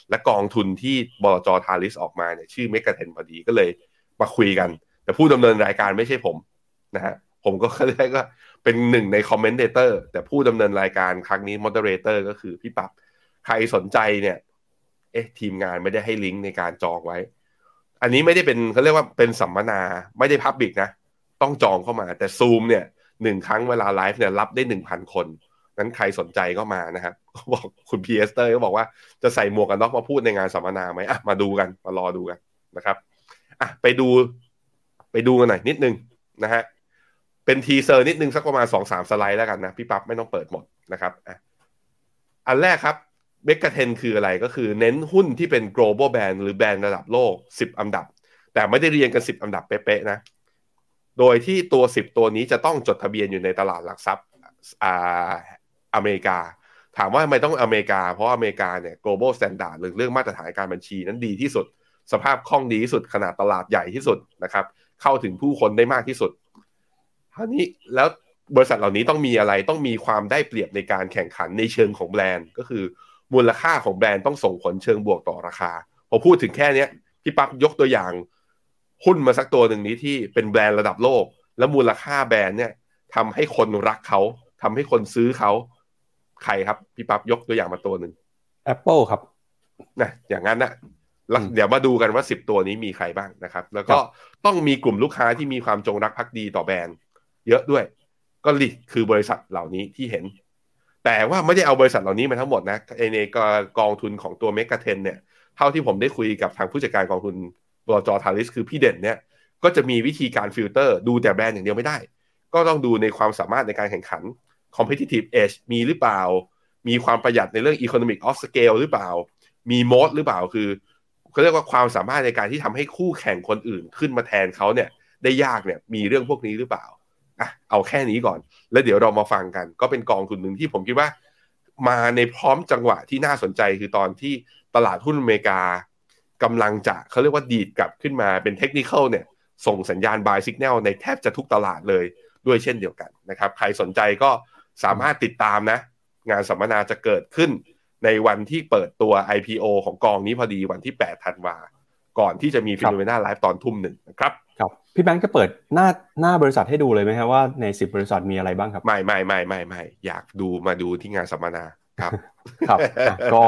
และกองทุนที่บลจ.ทาริสออกมาเนี่ยชื่อเมกะเทนพอดีก็เลยมาคุยกันแต่ผู้ดำเนินรายการไม่ใช่ผมนะฮะผมก็เลยก็เป็นหนึ่งในคอมเมนเตเตอร์แต่ผู้ดำเนินรายการครั้งนี้มอดเตอร์เรเตอร์ก็คือพี่ปั๊บใครสนใจเนี่ยเอ๊ะทีมงานไม่ได้ให้ลิงก์ในการจองไว้อันนี้ไม่ได้เป็นเขาเรียกว่าเป็นสัมมนาไม่ได้พับบิกนะต้องจองเข้ามาแต่ซูมเนี่ยหนึ่งครั้งเวลาไลฟ์เนี่ยรับได้ หนึ่งพัน คนนั้นใครสนใจก็มานะครับก็บอกคุณพีเอสเตอร์ก็บอกว่าจะใส่หมวกกันน็อกมาพูดในงานสัมมนาไหมอ่ะมาดูกันมารอดูกันนะครับอ่ะไปดูไปดูกันหน่อยนิดนึงนะฮะเป็นทีเซอร์นิดนึงสักประมาณ สองถึงสาม สไลด์แล้วกันนะพี่ปั๊บไม่ต้องเปิดหมดนะครับอันแรกครับเมกะเทรนด์คืออะไรก็คือเน้นหุ้นที่เป็น global brand หรือแบรนด์ระดับโลกสิบอันดับแต่ไม่ได้เรียงกันสิบอันดับเป๊ะๆนะโดยที่ตัวสิบตัวนี้จะต้องจดทะเบียนอยู่ในตลาดหลักทรัพย์อ่าอเมริกาถามว่าทำไมต้องอเมริกาเพราะอเมริกาเนี่ย global standard เรื่องเรื่องมาตรฐานการบัญชีนั้นดีที่สุดสภาพคล่องดีที่สุดขนาดตลาดใหญ่ที่สุดนะครับเข้าถึงผู้คนได้มากที่สุดคราวนี้แล้วบริษัทเหล่านี้ต้องมีอะไรต้องมีความได้เปรียบในการแข่งขันในเชิงของแบรนด์ก็คือมูลค่าของแบรนด์ต้องส่งผลเชิงบวกต่อราคาพอพูดถึงแค่นี้พี่ปั๊บยกตัวอย่างหุ้นมาสักตัวหนึ่งนี้ที่เป็นแบรนด์ระดับโลกและมูลค่าแบรนด์เนี่ยทำให้คนรักเขาทำให้คนซื้อเขาใครครับพี่ปั๊บยกตัวอย่างมาตัวหนึ่ง Apple ครับ นะอย่างนั้นนะเดี๋ยวมาดูกันว่าสิบตัวนี้มีใครบ้างนะครับแล้วก็ต้องมีกลุ่มลูกค้าที่มีความจงรักภักดีต่อแบรนด์เยอะด้วยก็ลิสต์คือบริษัทเหล่านี้ที่เห็นแต่ว่าไม่ได้เอาบริษัทเหล่านี้มาทั้งหมดนะในกองทุนของตัวเมกะเทรนเนี่ยเท่าที่ผมได้คุยกับทางผู้จัดการกองทุนบลจ.ทาริสคือพี่เด่นเนี่ยก็จะมีวิธีการฟิลเตอร์ดูแต่แบรนด์อย่างเดียวไม่ได้ก็ต้องดูในความสามารถในการแข่งขัน competitive edge มีหรือเปล่ามีความประหยัดในเรื่อง economic of scale หรือเปล่ามีโมดหรือเปล่าคือเขาเรียกว่าความสามารถในการที่ทำให้คู่แข่งคนอื่นขึ้นมาแทนเขาเนี่ยได้ยากเนี่ยมีเรื่องพวกนี้หรือเปล่าอ่ะเอาแค่นี้ก่อนแล้วเดี๋ยวเรามาฟังกันก็เป็นกองทุนหนึ่งที่ผมคิดว่ามาในพร้อมจังหวะที่น่าสนใจคือตอนที่ตลาดหุ้นอเมริกากำลังจะเขาเรียกว่าดีดกลับขึ้นมาเป็นเทคนิคอลเนี่ยส่งสัญญาณ buy signal ในแทบจะทุกตลาดเลยด้วยเช่นเดียวกันนะครับใครสนใจก็สามารถติดตามนะงานสัมมนาจะเกิดขึ้นในวันที่เปิดตัว ไอ พี โอ ของกองนี้พอดีวันที่แปดธันวาคมก่อนที่จะมี Phenomena Live ตอนทุ่มหนึ่งนะครับครับพี่แบงค์จะเปิดหน้าหน้าบริษัทให้ดูเลยไหมครับว่าในสิบบริษัทมีอะไรบ้างครับไม่ไม่ไม่ไม่ไม่อยากดูมาดูที่งานสัมมนาครับครับก็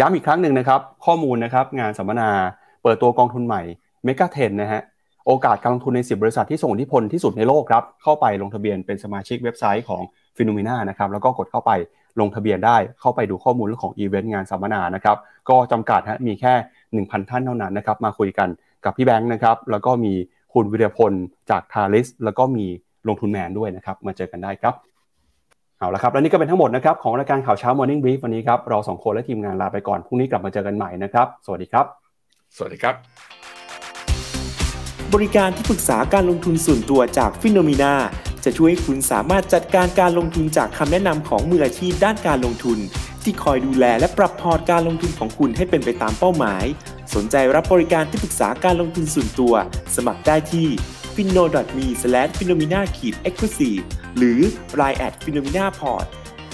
ย้ำอีกครั้งหนึ่งนะครับข้อมูลนะครับงานสัมมนาเปิดตัวกองทุนใหม่เมกะเทรนนะฮะโอกาสการลงทุนในสิบบริษัทที่ส่งอิทธิพลที่สุดในโลกครับเข้าไปลงทะเบียนเป็นสมาชิกเว็บไซต์ของ Phenomena นะครับแล้วก็กดเข้าไปลงทะเบียนได้เข้าไปดูข้อมูลเรื่องของอีเวนต์งานสัมมนานะครับก็จำกัดฮะมีแค่ หนึ่งพัน ท่านเท่านั้นนะครับมาคุยกันกับพี่แบงค์นะครับแล้วก็มีคุณวิรพลจากทาริสแล้วก็มีลงทุนแมนด้วยนะครับมาเจอกันได้ครับเอาละครับและนี่ก็เป็นทั้งหมดนะครับของรายการข่าวเช้า Morning Brief วันนี้ครับเราสองคนและทีมงานลาไปก่อนพรุ่งนี้กลับมาเจอกันใหม่นะครับสวัสดีครับสวัสดีครับบริการที่ปรึกษาการลงทุนส่วนตัวจาก Phenomena จะช่วยให้คุณสามารถจัดการการลงทุนจากคำแนะนำของมืออาชีพด้านการลงทุนที่คอยดูแลและปรับพอร์ตการลงทุนของคุณให้เป็นไปตามเป้าหมายสนใจรับบริการที่ปรึกษาการลงทุนส่วนตัวสมัครได้ที่ ฟินโน ดอท มี สแลช ฟีโนมีนา เอ็กซ์คลูซีฟ หรือ ไลน์ แอท ฟีโนมีนาพอร์ต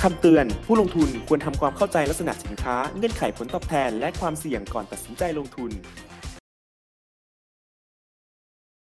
คำเตือนผู้ลงทุนควรทำความเข้าใจลักษณะสินค้าเงื่อนไขผลตอบแทนและความเสี่ยงก่อนตัดสินใจลงทุน